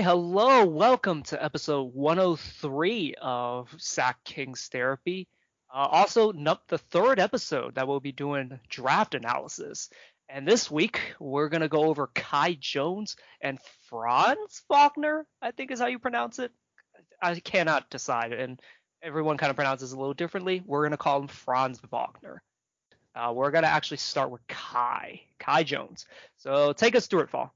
Okay, hello, welcome to episode 103 of Sack King's Therapy. Also, the third episode that we'll be doing draft analysis. And this week, we're going to go over Kai Jones and Franz Faulkner, I think is how you pronounce it. I cannot decide, and everyone kind of pronounces it a little differently. We're going to call him Franz Wagner. We're going to actually start with Kai Jones. So take us through it, Fall.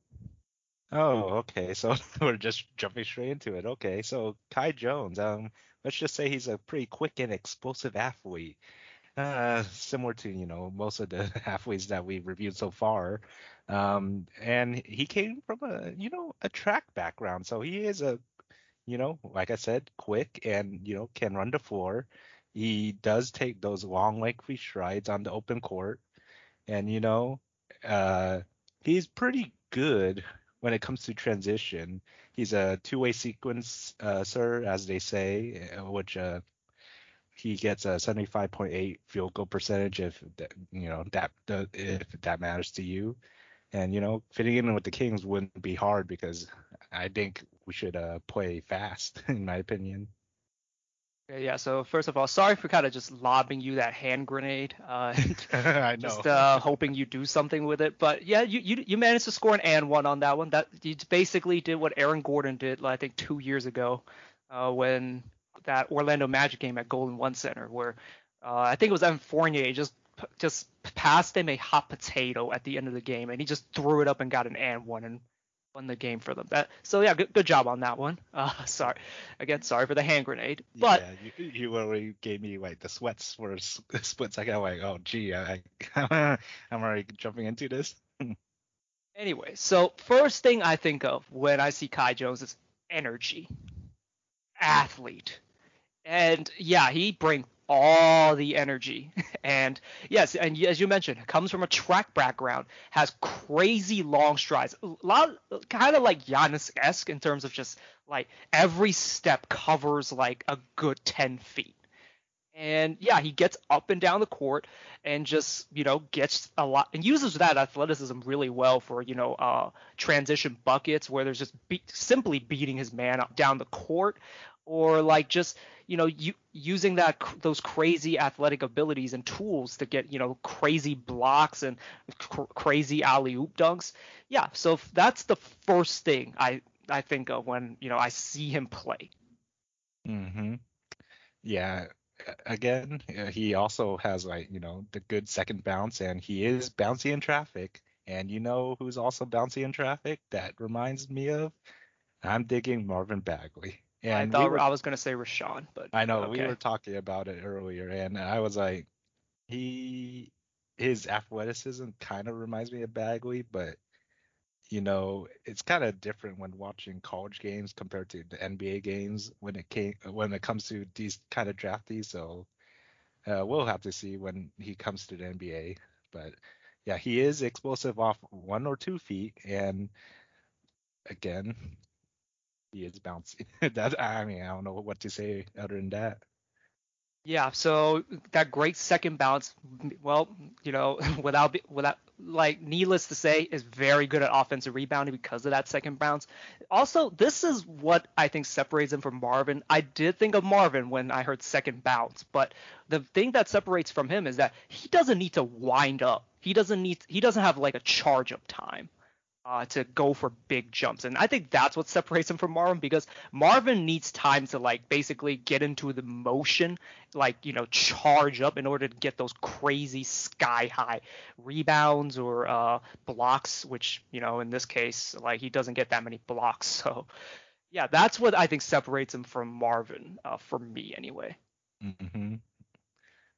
Oh, okay. So we're just jumping straight into it. Okay, so Kai Jones. Let's just say he's a pretty quick and explosive athlete, similar to most of the athletes that we've reviewed so far. And he came from a track background, so he is a like I said, quick and can run the floor. He does take those long, lengthy strides on the open court, and he's pretty good. When it comes to transition, he's a two-way sequence, sir, as they say, which he gets a 75.8 field goal percentage if that matters to you. And fitting in with the Kings wouldn't be hard because I think we should play fast, in my opinion. Yeah. So first of all, sorry for kind of just lobbing you that hand grenade. I know. Just hoping you do something with it. But yeah, you managed to score an and one on that one. That you basically did what Aaron Gordon did, I think, 2 years ago, when that Orlando Magic game at Golden One Center, where I think it was Evan Fournier just passed him a hot potato at the end of the game, and he just threw it up and got an and one and won the game for them. So yeah, good job on that one. Sorry. Again, sorry for the hand grenade. But yeah, you already gave me the sweats for a split second. I'm like, oh gee, I'm already jumping into this. Anyway, so first thing I think of when I see Kai Jones is energy, athlete, and yeah, he brings all the energy. And yes, and as you mentioned, comes from a track background, has crazy long strides, a lot kind of like Giannis-esque in terms of just every step covers a good 10 feet. And yeah, he gets up and down the court and just gets a lot and uses that athleticism really well for transition buckets where there's just simply beating his man up down the court, or using those crazy athletic abilities and tools to get crazy blocks and crazy alley-oop dunks. Yeah, so that's the first thing I think of when I see him play. Mm-hmm. Yeah. Again, he also has the good second bounce, and he is bouncy in traffic. And who's also bouncy in traffic? That reminds me of, I'm digging Marvin Bagley. And I thought I was going to say Rashawn, but I know okay. We were talking about it earlier, and I was like, his athleticism kind of reminds me of Bagley, but it's kind of different when watching college games compared to the NBA games when it comes to these kind of draftees. So we'll have to see when he comes to the NBA. But yeah, he is explosive off 1 or 2 feet, and again, he is bouncy. I don't know what to say other than that. Yeah, so that great second bounce, well, needless to say, is very good at offensive rebounding because of that second bounce. Also, this is what I think separates him from Marvin. I did think of Marvin when I heard second bounce, but the thing that separates from him is that he doesn't need to wind up. He doesn't have a charge up time to go for big jumps. And I think that's what separates him from Marvin, because Marvin needs time to basically get into the motion, charge up in order to get those crazy sky high rebounds or blocks, which in this case he doesn't get that many blocks. So yeah, that's what I think separates him from Marvin, for me anyway. Mm-hmm.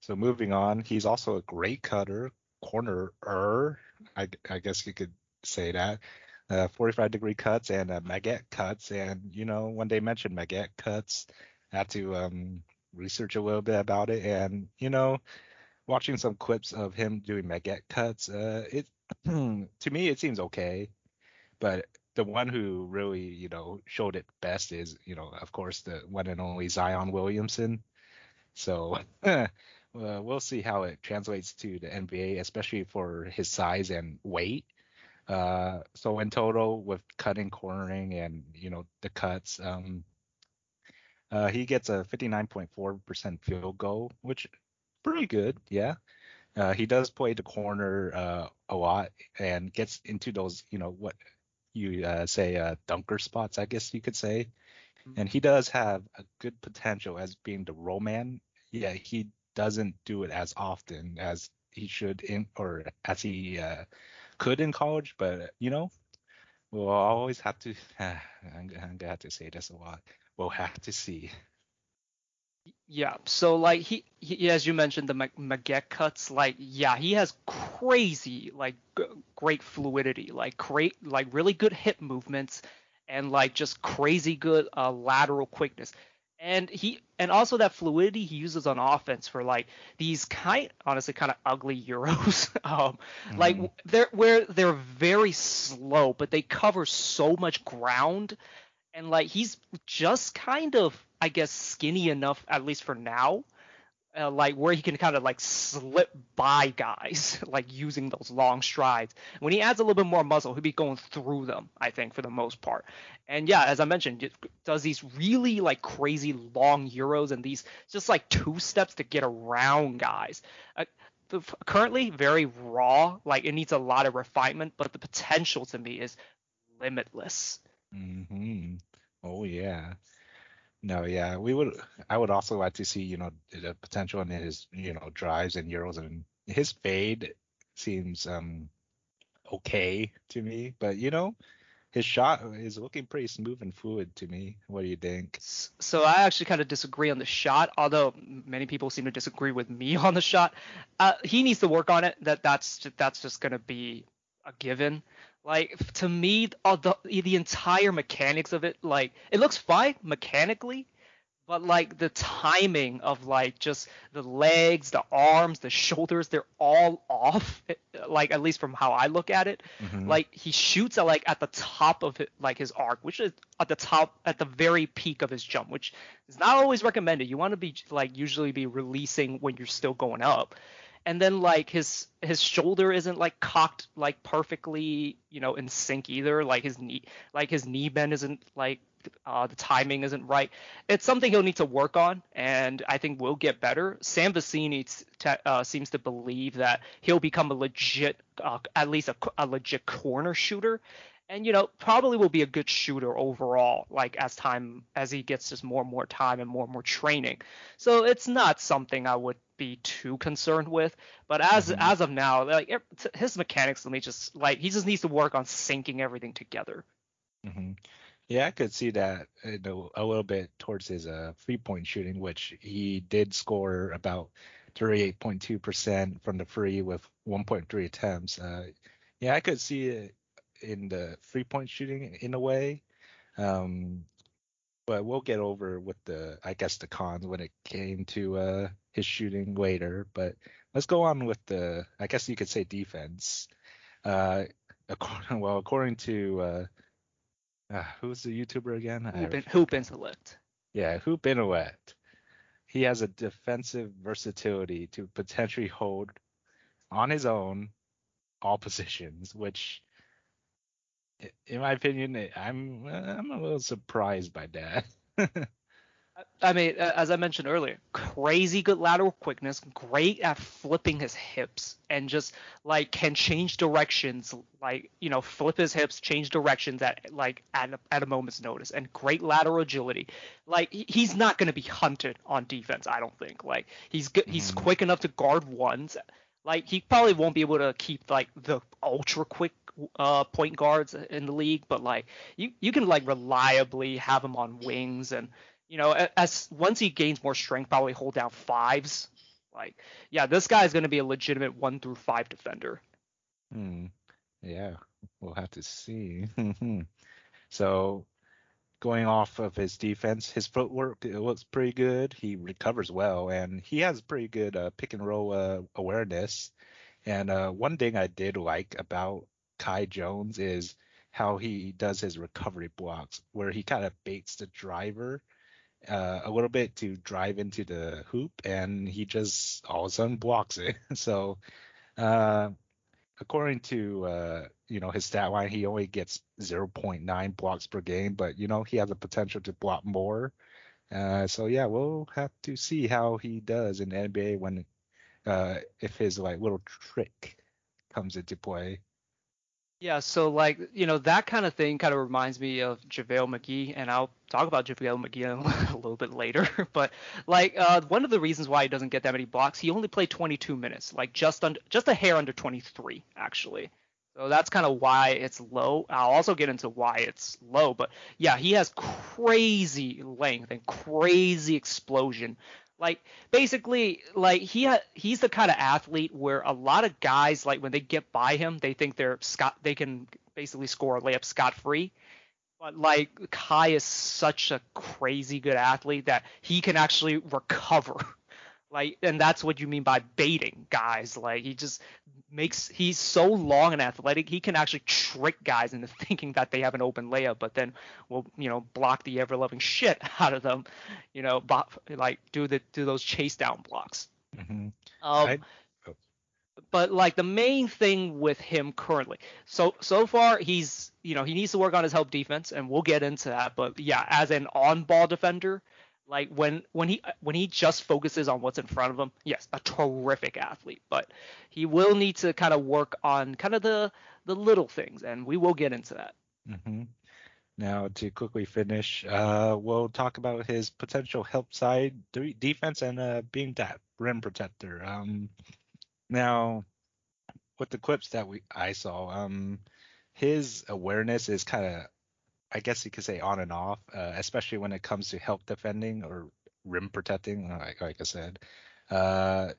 So moving on, he's also a great cutter, cornerer, I guess you could say that, 45 degree cuts and Maguette cuts. And when they mentioned Maguette cuts, I had to research a little bit about it, and watching some clips of him doing Maguette cuts, to me it seems okay, but the one who really showed it best is of course the one and only Ziaire Williams. So we'll see how it translates to the NBA, especially for his size and weight. So in total, with cutting, cornering, and the cuts, he gets a 59.4% field goal, which pretty good, yeah. He does play the corner a lot and gets into those, what you say, dunker spots, I guess you could say. Mm-hmm. And he does have a good potential as being the roll man. Yeah, he doesn't do it as often as he should as he could in college, but we'll always have to. I'm going to have to say this a lot. We'll have to see. Yeah, so like he as you mentioned, the McGee cuts, he has crazy great fluidity, great really good hip movements, and just crazy good lateral quickness, and also that fluidity he uses on offense for these kind of ugly euros, mm-hmm. They're very slow, but they cover so much ground. And he's just kind of, I guess, skinny enough, at least for now, where he can kind of slip by guys, using those long strides. When he adds a little bit more muscle, he'll be going through them, I think, for the most part. And yeah, as I mentioned, it does these really crazy long euros and these just two steps to get around guys. Currently very raw, it needs a lot of refinement, but the potential to me is limitless. Mm-hmm. Oh yeah. No, yeah. I would also like to see, the potential in his, drives and euros, and his fade seems okay to me, but his shot is looking pretty smooth and fluid to me. What do you think? So I actually kind of disagree on the shot, although many people seem to disagree with me on the shot. He needs to work on it. That's just going to be a given. To me, the entire mechanics of it, it looks fine mechanically, but, the timing of, just the legs, the arms, the shoulders, they're all off, at least from how I look at it. Mm-hmm. He shoots at, at the top of, his arc, which is at the very peak of his jump, which is not always recommended. You want to be, usually be releasing when you're still going up. And then his shoulder isn't cocked perfectly, in sync either. His knee bend isn't the timing isn't right. It's something he'll need to work on, and I think will get better. Sam Vecini seems to believe that he'll become a legit, at least a legit corner shooter, and probably will be a good shooter overall. As he gets just more and more time and more training. So it's not something I would be too concerned with, but as of now, his mechanics, let me just he just needs to work on syncing everything together. Mm-hmm. Yeah, I could see that a little bit towards his 3-point shooting, which he did score about 38.2% from the free with 1.3 attempts. Yeah, I could see it in the 3-point shooting in a way. But we'll get over with the cons when it came to his shooting later. But let's go on with defense. According to who's the YouTuber again? Hoop Intellect. Yeah, Hoop Intellect. He has a defensive versatility to potentially hold on his own all positions, which, in my opinion, I'm a little surprised by that. I mean, as I mentioned earlier, crazy good lateral quickness, great at flipping his hips, and just can change directions, flip his hips, change directions at a moment's notice, and great lateral agility. He's not going to be hunted on defense, I don't think. He's quick enough to guard ones. He probably won't be able to keep the ultra quick point guards in the league, but you can reliably have him on wings, and as once he gains more strength, probably hold down fives. This guy is going to be a legitimate 1-5 defender. Yeah, we'll have to see. So going off of his defense, his footwork, it looks pretty good. He recovers well, and he has pretty good pick and roll awareness. And one thing I did like about Kai Jones is how he does his recovery blocks, where he kind of baits the driver a little bit to drive into the hoop, and he just all of a sudden blocks it. So according to his stat line, he only gets 0.9 blocks per game, but he has the potential to block more. So yeah, we'll have to see how he does in the NBA when if his little trick comes into play. Yeah, so that kind of thing kind of reminds me of JaVale McGee, and I'll talk about JaVale McGee a little bit later. But one of the reasons why he doesn't get that many blocks, he only played 22 minutes, just a hair under 23 actually. So that's kind of why it's low. I'll also get into why it's low, but yeah, he has crazy length and crazy explosion. He's the kind of athlete where a lot of guys, when they get by him, they think they can basically score a layup scot-free. But Kai is such a crazy good athlete that he can actually recover. And that's what you mean by baiting guys. He's so long and athletic, he can actually trick guys into thinking that they have an open layup, but then will block the ever loving shit out of them, do those chase down blocks. Mm-hmm. But the main thing with him currently, so far he's he needs to work on his help defense, and we'll get into that. But yeah, as an on ball defender, when he just focuses on what's in front of him, yes, a terrific athlete, but he will need to kind of work on kind of the little things, and we will get into that. Mm-hmm. Now, to quickly finish, we'll talk about his potential help side defense and being that rim protector. Now, with the clips that I saw, his awareness is kind of, I guess you could say, on and off, especially when it comes to help defending or rim protecting. Like I said,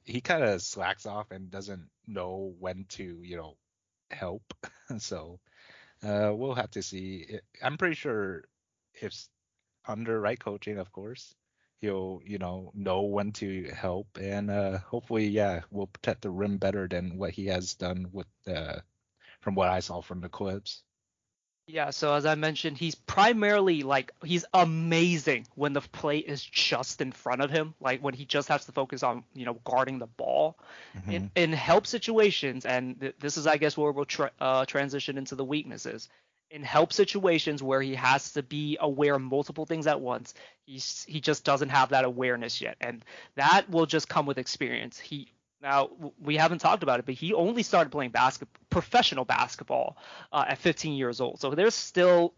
he kind of slacks off and doesn't know when to, help. So we'll have to see. I'm pretty sure if under right coaching, of course, he'll, know when to help. And hopefully, yeah, we'll protect the rim better than what he has done with from what I saw from the clips. Yeah, so as I mentioned, he's primarily he's amazing when the play is just in front of him, when he just has to focus on, guarding the ball. Mm-hmm. In help situations, and this is, I guess, where we'll transition into the weaknesses. In help situations where he has to be aware of multiple things at once, he just doesn't have that awareness yet, and that will just come with experience. Now, we haven't talked about it, but he only started playing professional basketball at 15 years old. So he's still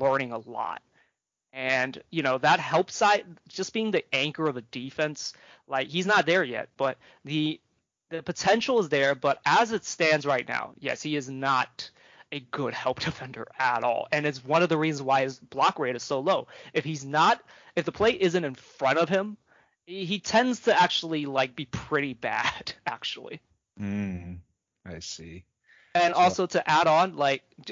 learning a lot. And, that help side, just being the anchor of a defense, he's not there yet. But the potential is there. But as it stands right now, yes, he is not a good help defender at all. And it's one of the reasons why his block rate is so low. If the play isn't in front of him, he tends to actually be pretty bad, actually. I see. And so, also to add on,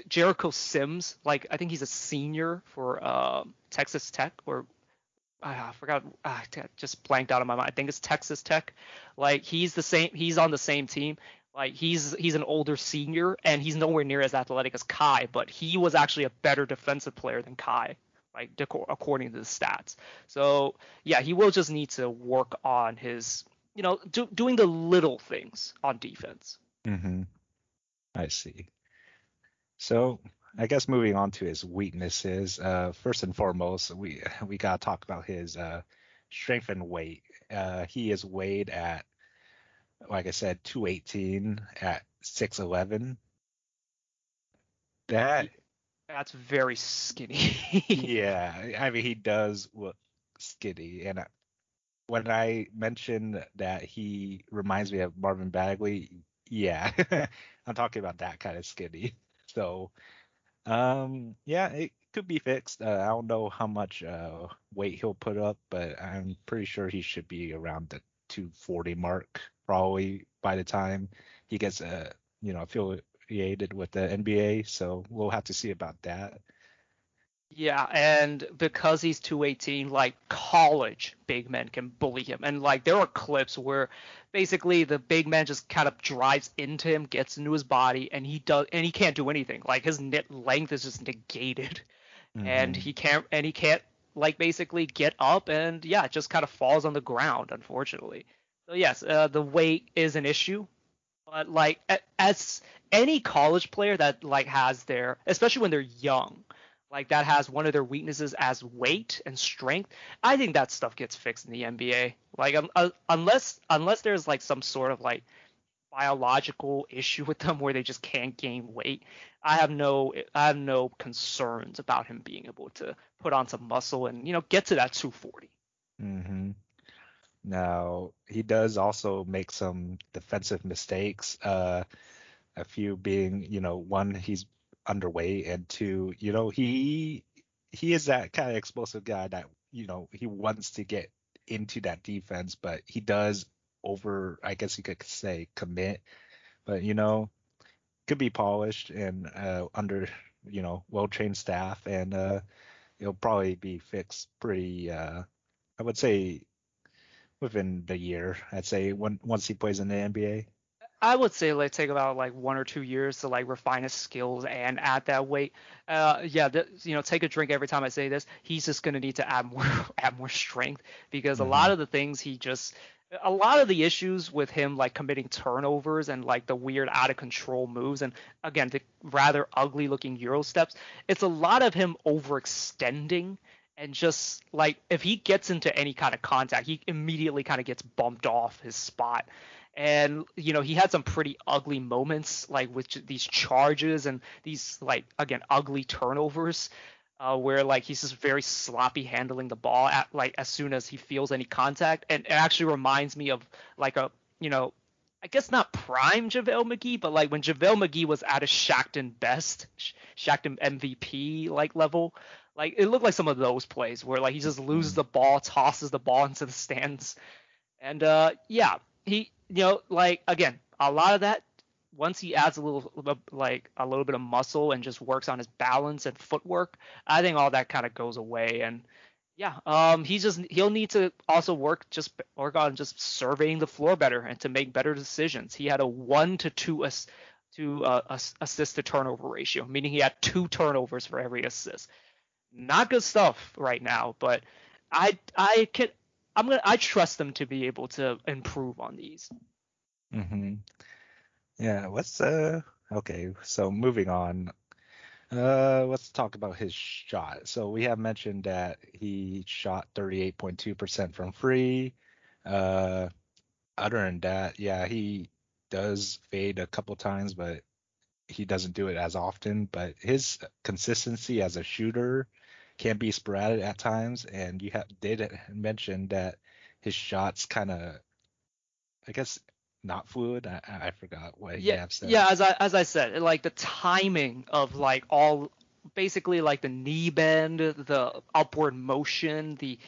Jericho Sims, I think he's a senior for Texas Tech, or I forgot, just blanked out of my mind. I think it's Texas Tech. He's the same. He's on the same team. He's an older senior, and he's nowhere near as athletic as Kai, but he was actually a better defensive player than Kai, according to the stats. So yeah, he will just need to work on his, doing the little things on defense. Mm-hmm. I see. So I guess moving on to his weaknesses, first and foremost, we gotta talk about his strength and weight. He is weighed at, like I said, 218 at 6'11". That's very skinny. Yeah, I mean, he does look skinny. And when I mentioned that he reminds me of Marvin Bagley, yeah, I'm talking about that kind of skinny. So, yeah, it could be fixed. I don't know how much weight he'll put up, but I'm pretty sure he should be around the 240 mark, probably, by the time he gets, affiliated with the NBA, so we'll have to see about that. Yeah, and because he's 218, college big men can bully him, and there are clips where basically the big man just kind of drives into him, gets into his body, and he can't do anything. His net length is just negated. Mm-hmm. And he can't basically get up, and yeah, it just kind of falls on the ground, unfortunately. So yes, the weight is an issue. But like as any college player that like has their, especially when they're young, like that has one of their weaknesses as weight and strength, I think that stuff gets fixed in the NBA. Like unless there's like some sort of like biological issue with them where they just can't gain weight, I have no concerns about him being able to put on some muscle and, you know, get to that 240. Mm-hmm. Now, he does also make some defensive mistakes, a few being, you know, one, he's underweight, and two, you know, he is that kind of explosive guy that, you know, he wants to get into that defense, but he does over, I guess you could say, commit, but, you know, could be polished and under, you know, well-trained staff, and it'll probably be fixed pretty, I would say, within the year. I'd say once he plays in the NBA. I would say like take about like 1 or 2 years to like refine his skills and add that weight. You know, take a drink every time I say this. He's just gonna need to add more strength, because mm-hmm. A lot of the issues with him, like committing turnovers and like the weird out of control moves, and again the rather ugly looking Euro steps, it's a lot of him overextending. And just, like, if he gets into any kind of contact, he immediately kind of gets bumped off his spot. And, you know, he had some pretty ugly moments, like, with these charges and these, like, again, ugly turnovers, where, like, he's just very sloppy handling the ball, as soon as he feels any contact. And it actually reminds me of, like, a, you know, I guess not prime JaVale McGee, but, like, when JaVale McGee was at his Shackton MVP, like, level. Like, it looked like some of those plays where, like, he just loses the ball, tosses the ball into the stands. And, he, you know, like, again, a lot of that, once he adds a little bit of muscle and just works on his balance and footwork, I think all that kind of goes away. And, he'll need to also work on surveying the floor better and to make better decisions. He had a 1 to 2 assist to turnover ratio, meaning he had 2 turnovers for every assist. Not good stuff right now, but I trust them to be able to improve on these. Mm-hmm. Yeah. Okay. So moving on, let's talk about his shot. So we have mentioned that he shot 38.2% from free. Other than that, yeah, he does fade a couple times, but he doesn't do it as often. But his consistency as a shooter can be sporadic at times, and you did mention that his shots kind of, I guess, not fluid. I forgot what you have said. Yeah, as I said, like the timing of like all, basically like the knee bend, the upward motion, the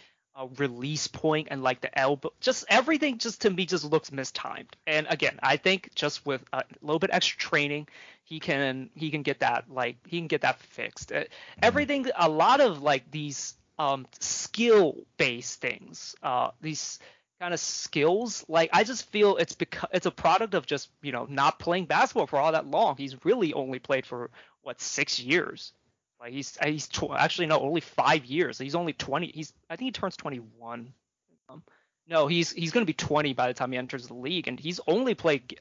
release point, and like the elbow, just everything just to me just looks mistimed. And again, I think just with a little bit extra training, he can get that fixed. Everything, a lot of like these skill-based things, these kind of skills, like I just feel it's a product of just, you know, not playing basketball for all that long. He's really only played for 6 years. Like only 5 years. He's only 20. I think he turns 21. No, he's going to be 20 by the time he enters the league, and he's only played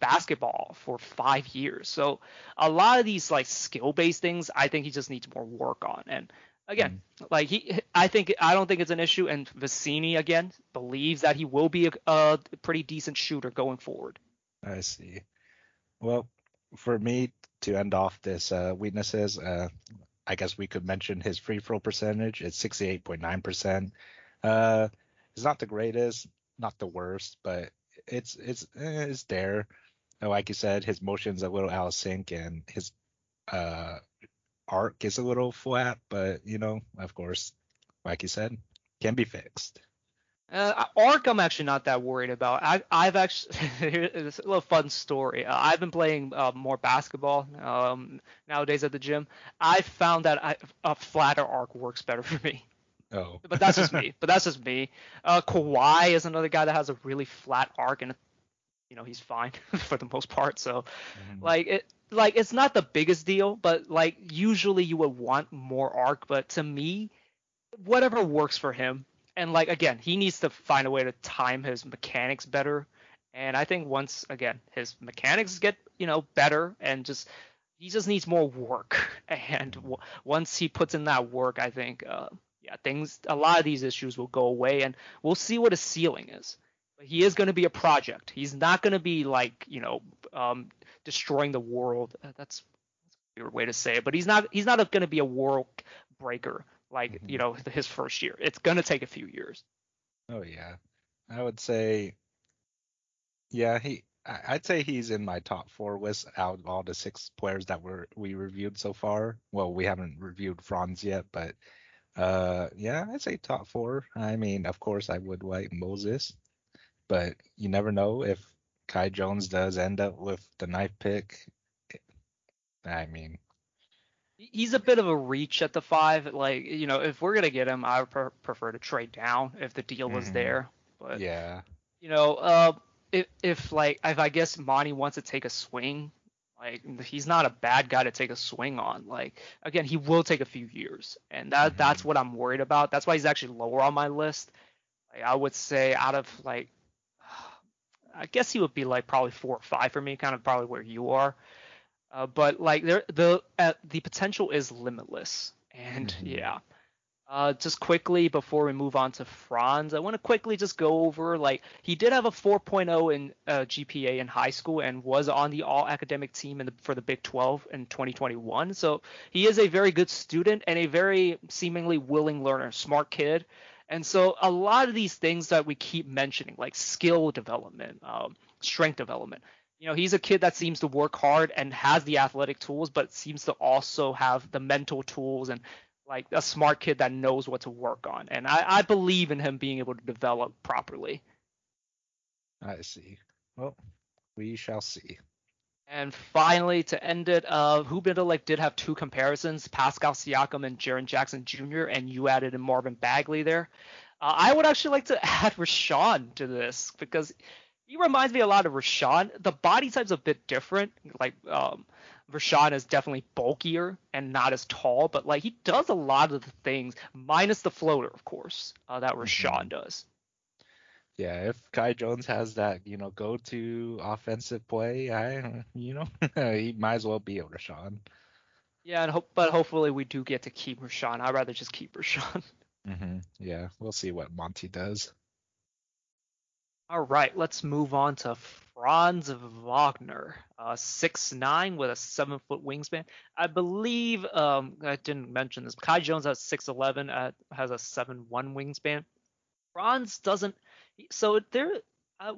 basketball for 5 years. So a lot of these like skill-based things, I think he just needs more work on. And again, like I don't think it's an issue. And Vecini again believes that he will be a pretty decent shooter going forward. I see. Well, for me, to end off this weaknesses, I guess we could mention his free throw percentage. It's 68.9%. It's not the greatest, not the worst, but it's there. Like you said, his motion's a little out of sync, and his arc is a little flat. But you know, of course, like you said, can be fixed. Arc, I'm actually not that worried about. I've actually it's a little fun story. I've been playing more basketball nowadays at the gym. I found that a flatter arc works better for me. Oh, but that's just me. Kawhi is another guy that has a really flat arc, and you know he's fine for the most part. So, it's not the biggest deal, but like usually you would want more arc. But to me, whatever works for him. And, like, again, he needs to find a way to time his mechanics better And I think once again, his mechanics get, better, and just he just needs more work. And once he puts in that work, I think, a lot of these issues will go away, and we'll see what his ceiling is. But he is going to be a project. He's not going to be like, destroying the world. That's a weird way to say it, but he's not going to be a world breaker like, his first year. It's going to take a few years. Oh, yeah. I would say, yeah, I'd say he's in my top four list out of all the six players that we reviewed so far. Well, we haven't reviewed Franz yet, but I'd say top four. I mean, of course, I would like Moses, but you never know if Kai Jones does end up with the ninth pick. I mean, he's a bit of a reach at the five. Like, if we're going to get him, I would prefer to trade down if the deal is there. But, if I guess Monty wants to take a swing, like, he's not a bad guy to take a swing on. Like, again, he will take a few years, and that's what I'm worried about. That's why he's actually lower on my list. Like, I would say out of, like, I guess he would be like probably 4 or 5 for me, kind of probably where you are. But like the potential is limitless. And just quickly before we move on to Franz, I want to quickly just go over, like, he did have a 4.0 in GPA in high school and was on the all-academic team for the Big 12 in 2021. So he is a very good student and a very seemingly willing learner, smart kid. And so a lot of these things that we keep mentioning, like skill development, strength development, he's a kid that seems to work hard and has the athletic tools, but seems to also have the mental tools and like a smart kid that knows what to work on. And I believe in him being able to develop properly. I see. Well, we shall see. And finally, to end it, Hoop Been Wet did have 2 comparisons, Pascal Siakam and Jaren Jackson Jr., and you added in Marvin Bagley there. I would actually like to add Rashawn to this because he reminds me a lot of Rashawn. The body type's a bit different. Like, Rashawn is definitely bulkier and not as tall, but like he does a lot of the things, minus the floater, of course, that Rashawn does. Yeah, if Kai Jones has that, go-to offensive play, he might as well be a Rashawn. Yeah, but hopefully we do get to keep Rashawn. I'd rather just keep Rashawn. Yeah, we'll see what Monty does. All right, let's move on to Franz Wagner, 6'9" with a 7-foot wingspan. I believe I didn't mention this. Kai Jones has 6'11", has a 7'1" wingspan. Franz doesn't. So there,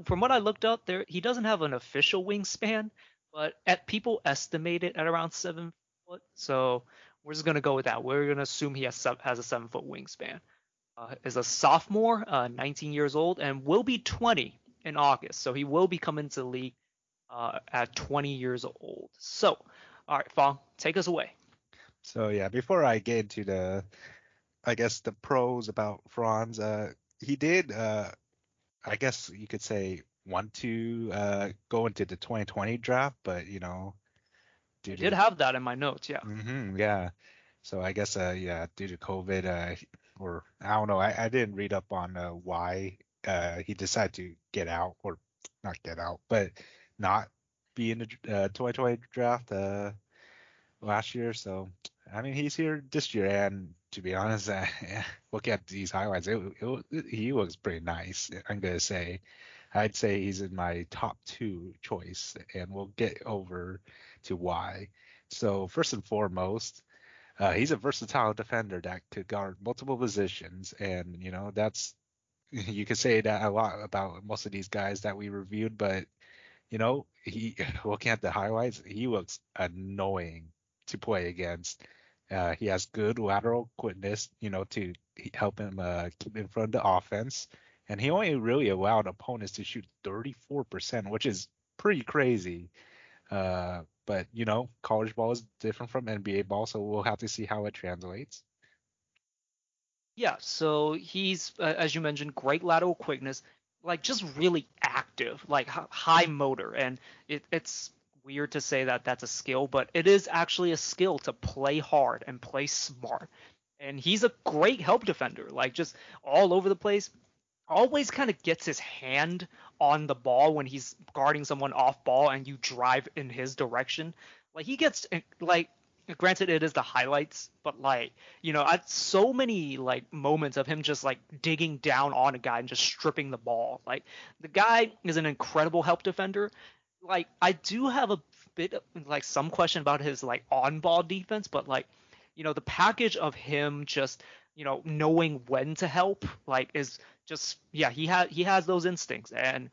from what I looked up, there he doesn't have an official wingspan, but people estimate it at around 7 foot. So we're just gonna go with that. We're gonna assume he has a 7-foot wingspan. Is a sophomore, 19 years old, and will be 20 in August. So he will be coming to the league at 20 years old. So, all right, Fong, take us away. So yeah, before I get into the pros about Franz, he did. I guess you could say want to go into the 2020 draft, but did have that in my notes, yeah. Yeah. So I guess due to COVID, or I don't know, I didn't read up on why he decided to get out, or not get out, but not be in the 2020 draft last year. So I mean, he's here this year, and to be honest, look at these highlights. He looks pretty nice. I'm gonna say, I'd say he's in my top 2 choice, and we'll get over to why. So first and foremost, he's a versatile defender that could guard multiple positions, and that's, you could say that a lot about most of these guys that we reviewed, but he, looking at the highlights, he looks annoying to play against. He has good lateral quickness, to help him keep in front of the offense. And he only really allowed opponents to shoot 34%, which is pretty crazy. But, college ball is different from NBA ball, so we'll have to see how it translates. Yeah, so he's, as you mentioned, great lateral quickness, like just really active, like high motor. And it's weird to say that that's a skill, but it is actually a skill to play hard and play smart. And he's a great help defender, like just all over the place. always kind of gets his hand on the ball when he's guarding someone off ball and you drive in his direction. Like, he gets, like, granted it is the highlights, but, like, you know, I so many, like, moments of him just, like, digging down on a guy and just stripping the ball. Like, the guy is an incredible help defender. Like, I do have a bit of, like, some question about his, like, on-ball defense, but, like, you know, the package of him just, you know, knowing when to help, like, is just, yeah, he has those instincts, and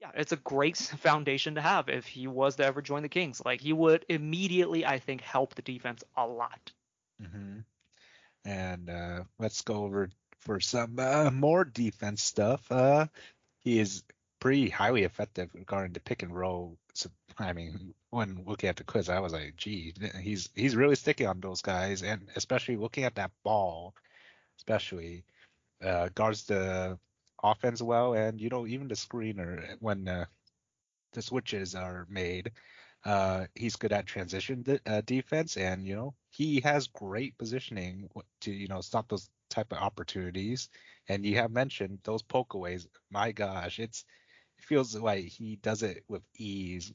yeah, it's a great foundation to have if he was to ever join the Kings. Like, he would immediately, I think, help the defense a lot. Mm-hmm. And let's go over for some more defense stuff. He is pretty highly effective regarding the pick and roll. So, I mean, when looking at the quiz, I was like, gee, he's really sticky on those guys, and especially looking at that ball, especially guards the offense well, and, you know, even the screener when the switches are made, he's good at transition defense, and, you know, he has great positioning to, you know, stop those type of opportunities. And you have mentioned those pokeaways. My gosh, it feels like he does it with ease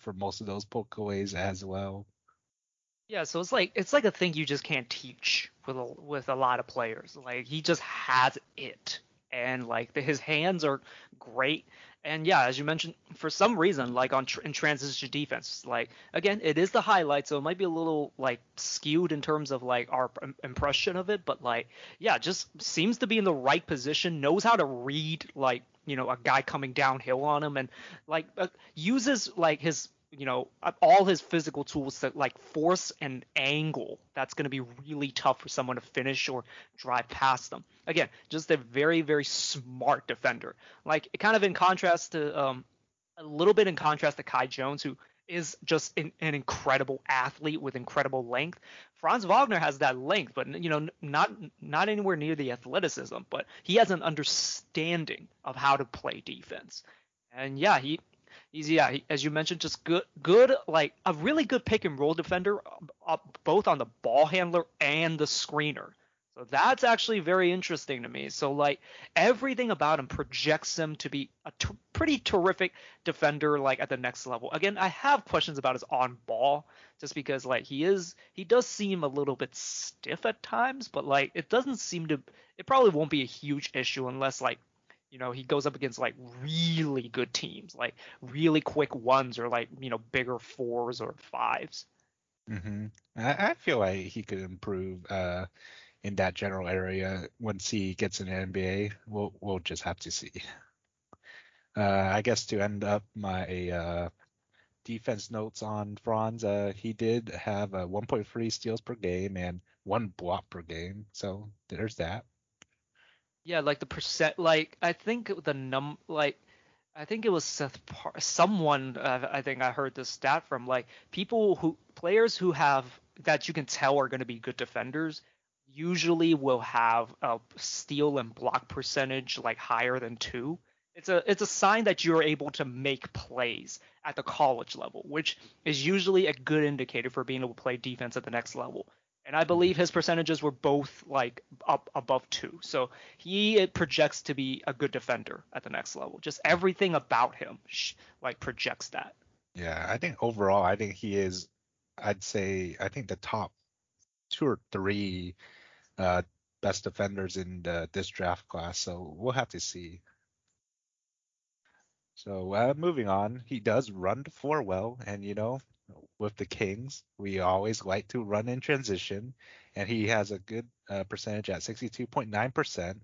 for most of those pokeaways as well. Yeah, so it's like a thing you just can't teach with a lot of players. Like, he just has it. And, like, his hands are great. And, yeah, as you mentioned, for some reason, like, in transition defense, like, again, it is the highlight, so it might be a little, like, skewed in terms of, like, our impression of it. But, like, yeah, just seems to be in the right position, knows how to read, like, you know, a guy coming downhill on him, and, like, uses, like, his, you know, all his physical tools to, like, force an angle that's going to be really tough for someone to finish or drive past them. Again, just a very, very smart defender. Like, kind of in contrast to a little bit in contrast to Kai Jones, who is just an incredible athlete with incredible length. Franz Wagner has that length, but, you know, not anywhere near the athleticism, but he has an understanding of how to play defense. And yeah, He's, as you mentioned, just good, like a really good pick and roll defender, both on the ball handler and the screener. So that's actually very interesting to me. So, like, everything about him projects him to be a pretty terrific defender, like, at the next level. Again, I have questions about his on ball, just because, like, he does seem a little bit stiff at times, but, like, it probably won't be a huge issue unless, like, you know, he goes up against, like, really good teams, like, really quick ones or, like, you know, bigger fours or fives. Mm-hmm. I feel like he could improve in that general area once he gets in the NBA. We'll just have to see. I guess to end up my defense notes on Franz, he did have 1.3 steals per game and 1 block per game. So there's that. Yeah, like, the percent, like, I think I think it was Seth Parker, someone, I think I heard this stat from, like, players who have, that you can tell are going to be good defenders, usually will have a steal and block percentage, like, higher than 2. It's a sign that you're able to make plays at the college level, which is usually a good indicator for being able to play defense at the next level. And I believe his percentages were both, like, up above 2. So he projects to be a good defender at the next level. Just everything about him, like, projects that. Yeah, I think overall, I think the top 2 or 3 best defenders in this draft class. So we'll have to see. So moving on, he does run the floor well, and, you know, with the Kings, we always like to run in transition, and he has a good percentage at 62.9%.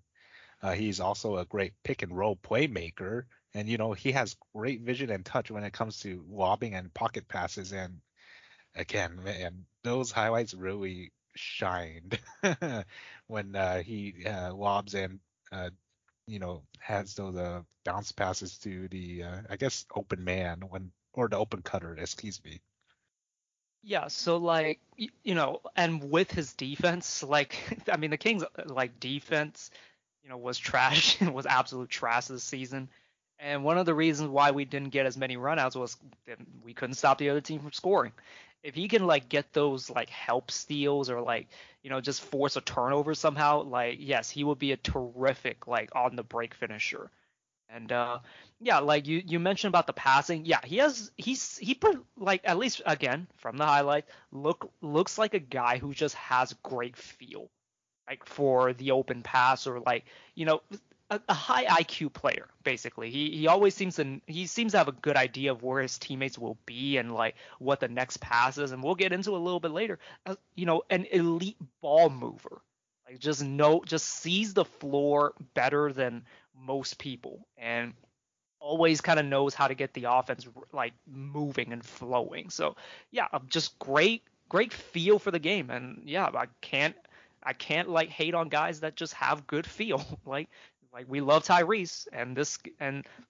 He's also a great pick and roll playmaker, and, you know, he has great vision and touch when it comes to lobbing and pocket passes. And again, man, those highlights really shined when he lobs and you know, has those bounce passes to the I guess open man or the open cutter, excuse me. Yeah, so, like, you know, and with his defense, like, I mean, the Kings, like, defense, you know, was trash and was absolute trash this season. And one of the reasons why we didn't get as many runouts was we couldn't stop the other team from scoring. if he can like get those like help steals or like, you know, just force a turnover somehow, like, yes, he would be a terrific like on the break finisher. And yeah, like you mentioned about the passing. Yeah, he at least again from the highlight looks like a guy who just has great feel, like for the open pass or like, you know, a high IQ player basically. He always seems to have a good idea of where his teammates will be and like what the next pass is, and we'll get into a little bit later. You know, an elite ball mover, like just sees the floor better than most people, and always kind of knows how to get the offense like moving and flowing. So yeah, just great feel for the game. And yeah, I can't like hate on guys that just have good feel. Like we love Tyrese, and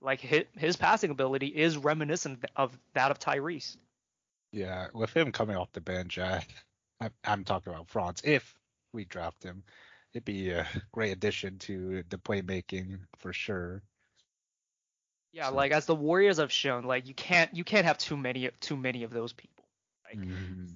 like his passing ability is reminiscent of that of Tyrese. Yeah, with him coming off the bench, I'm talking about Franz. If we draft him, it'd be a great addition to the playmaking for sure. Yeah, so, like as the Warriors have shown, like you can't have too many of those people. Like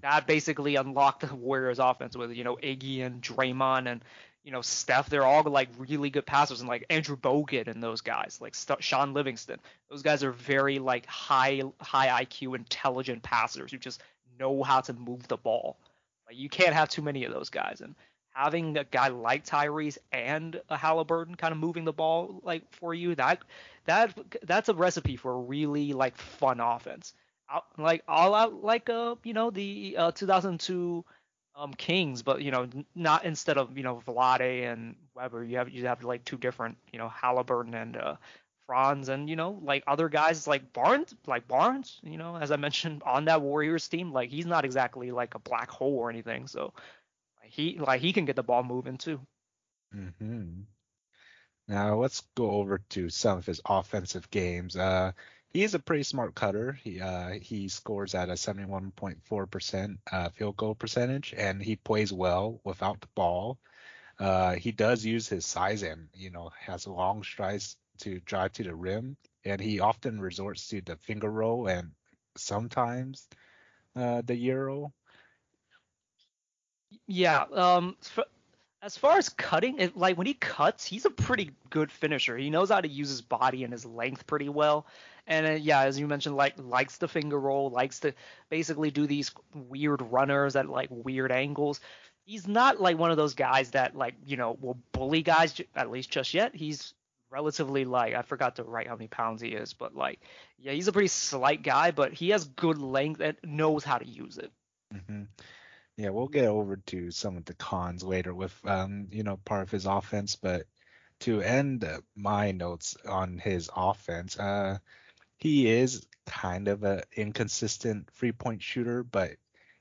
that basically unlocked the Warriors offense with, you know, Iggy and Draymond and, you know, Steph. They're all like really good passers, and like Andrew Bogut and those guys, like Sean Livingston. Those guys are very like high IQ intelligent passers who just know how to move the ball. Like you can't have too many of those guys, and having a guy like Tyrese and a Haliburton kind of moving the ball like for you, that's a recipe for a really like fun offense. Like all out like you know, the 2002 Kings, but you know, not instead of, you know, Vlade and Weber, you have like two different, you know, Haliburton and Franz, and you know, like other guys like Barnes, you know, as I mentioned on that Warriors team, like he's not exactly like a black hole or anything, so. He can get the ball moving too. Mm-hmm. Now let's go over to some of his offensive games. He is a pretty smart cutter. He scores at a 71.4% field goal percentage, and he plays well without the ball. He does use his size and, you know, has long strides to drive to the rim, and he often resorts to the finger roll and sometimes the euro. Yeah, as far as cutting, like when he cuts, he's a pretty good finisher. He knows how to use his body and his length pretty well. And yeah, as you mentioned, likes the finger roll, likes to basically do these weird runners at like weird angles. He's not like one of those guys that like, you know, will bully guys, at least just yet. He's relatively light. I forgot to write how many pounds he is, but like, yeah, he's a pretty slight guy, but he has good length and knows how to use it. Mm-hmm. Yeah, we'll get over to some of the cons later with, you know, part of his offense. But to end my notes on his offense, he is kind of an inconsistent three-point shooter, but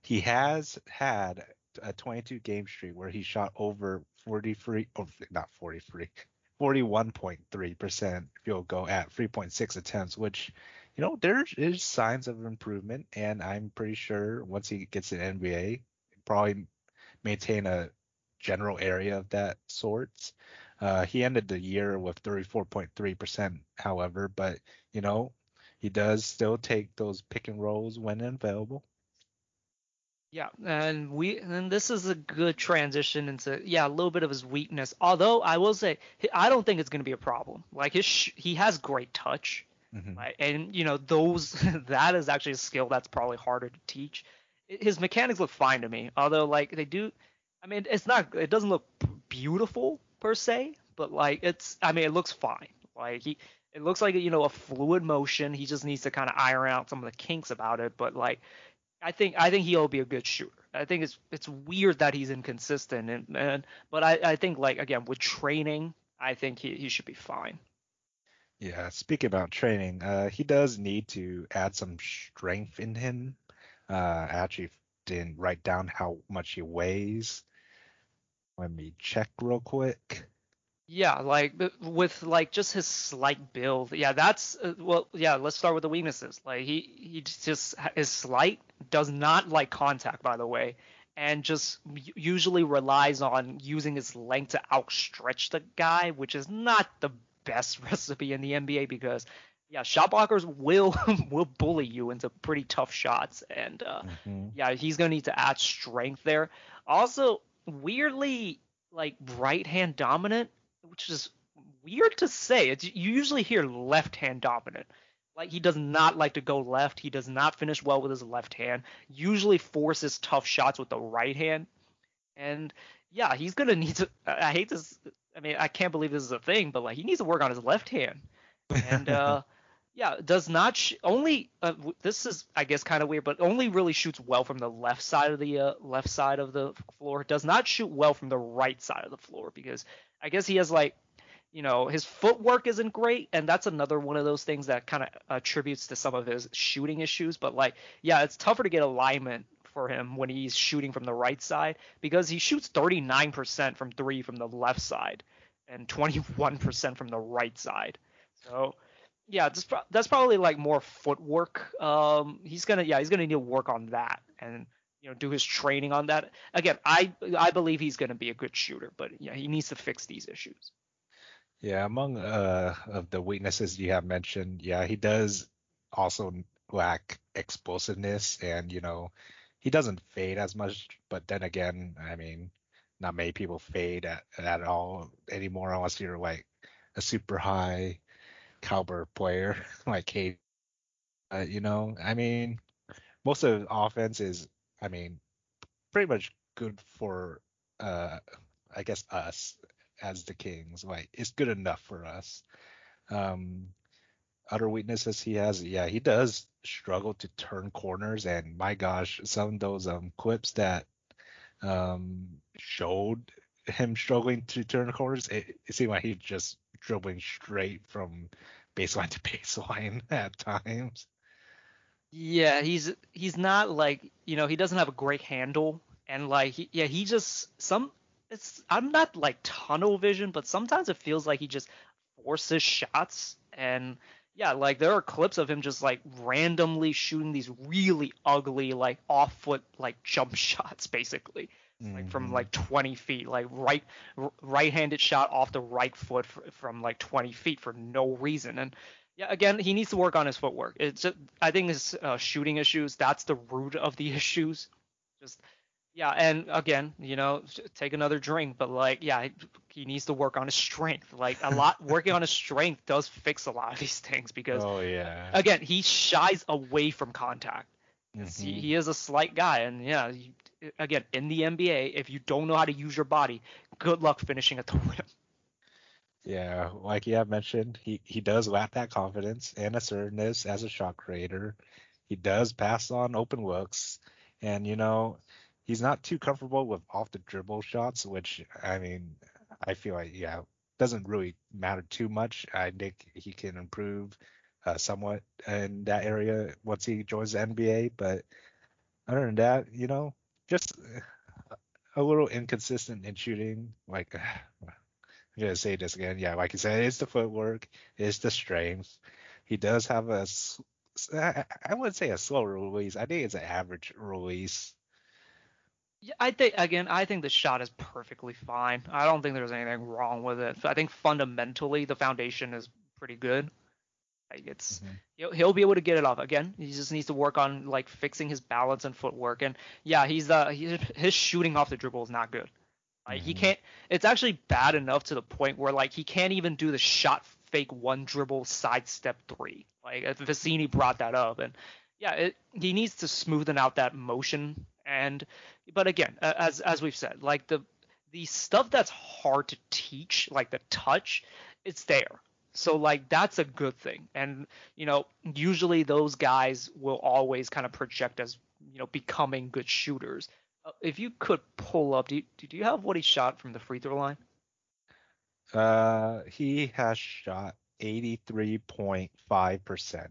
he has had a 22-game streak where he shot over 41.3% field goal at 3.6 attempts, which, you know, there is signs of improvement. And I'm pretty sure once he gets in NBA, probably maintain a general area of that sorts. He ended the year with 34.3%, however, but you know, he does still take those pick and rolls when available. Yeah, and this is a good transition into a little bit of his weakness. Although I will say, I don't think it's going to be a problem. Like he has great touch, right? And you know, those that is actually a skill that's probably harder to teach. His mechanics look fine to me, although like they do. I mean, it doesn't look beautiful per se, but like it looks fine. Like it looks like, you know, a fluid motion. He just needs to kind of iron out some of the kinks about it. But like, I think he'll be a good shooter. I think it's weird that he's inconsistent, but I think like, again, with training, I think he should be fine. Yeah, speaking about training, he does need to add some strength in him. I actually didn't write down how much he weighs. Let me check real quick. Yeah, like with like just his slight build. Yeah, that's well. Yeah, let's start with the weaknesses. Like he just is slight, does not like contact, by the way, and just usually relies on using his length to outstretch the guy, which is not the best recipe in the NBA because Yeah, shot blockers will bully you into pretty tough shots, and yeah, he's gonna need to add strength there. Also, weirdly, like right hand dominant, which is weird to say. It's, you usually hear left hand dominant. Like, he does not like to go left. He does not finish well with his left hand. Usually forces tough shots with the right hand. And yeah, he's gonna need to. I hate this. I mean, I can't believe this is a thing, but like, he needs to work on his left hand. And yeah, does not only. This is, I guess, kind of weird, but only really shoots well from the left side of the floor. Does not shoot well from the right side of the floor, because I guess he has like, you know, his footwork isn't great, and that's another one of those things that kind of attributes to some of his shooting issues. But like, yeah, it's tougher to get alignment for him when he's shooting from the right side, because he shoots 39% from three from the left side and 21% from the right side. So yeah, that's probably like more footwork. He's gonna need to work on that, and you know, do his training on that. Again, I believe he's gonna be a good shooter, but yeah, he needs to fix these issues. Yeah, among of the weaknesses you have mentioned, yeah, he does also lack explosiveness, and you know, he doesn't fade as much. But then again, I mean, not many people fade at all anymore, unless you're like a super high caliber player like Kay. You know, I mean, most of the offense is, I mean, pretty much good for I guess us as the Kings. Like, it's good enough for us. Other weaknesses he has, yeah, he does struggle to turn corners, and my gosh, some of those clips that showed him struggling to turn corners, it seemed like he just dribbling straight from baseline to baseline at times. Yeah, he's not like, you know, he doesn't have a great handle, and like he just I'm not like tunnel vision, but sometimes it feels like he just forces shots. And yeah, like there are clips of him just like randomly shooting these really ugly like off foot like jump shots basically. Like from like 20 feet, like right-handed shot off the right foot from like 20 feet for no reason. And yeah, again, he needs to work on his footwork. It's just, I think his shooting issues, that's the root of the issues. Just yeah, and again, you know, take another drink, but like yeah, he needs to work on his strength. Like a lot, working on his strength does fix a lot of these things, because oh yeah, again, he shies away from contact. He is a slight guy, and yeah. Again, in the NBA, if you don't know how to use your body, good luck finishing at the rim. Yeah, like you have mentioned, he does lack that confidence and assertiveness as a shot creator. He does pass on open looks, and, you know, he's not too comfortable with off-the-dribble shots, which, I mean, I feel like, yeah, doesn't really matter too much. I think he can improve somewhat in that area once he joins the NBA, but other than that, you know, just a little inconsistent in shooting. Like, I'm going to say this again. Yeah, like you said, it's the footwork. It's the strength. He does have a, I wouldn't say a slow release. I think it's an average release. Yeah, I think the shot is perfectly fine. I don't think there's anything wrong with it. I think fundamentally the foundation is pretty good. Like it's he'll be able to get it off. Again, he just needs to work on like fixing his balance and footwork. And yeah, his shooting off the dribble is not good. Like he can't. It's actually bad enough to the point where like he can't even do the shot fake one dribble sidestep three. Like Vecini brought that up, and yeah, he needs to smoothen out that motion. And but again, as we've said, like the stuff that's hard to teach, like the touch, it's there. So, like, that's a good thing. And, you know, usually those guys will always kind of project as, you know, becoming good shooters. If you could pull up, do you have what he shot from the free throw line? He has shot 83.5%.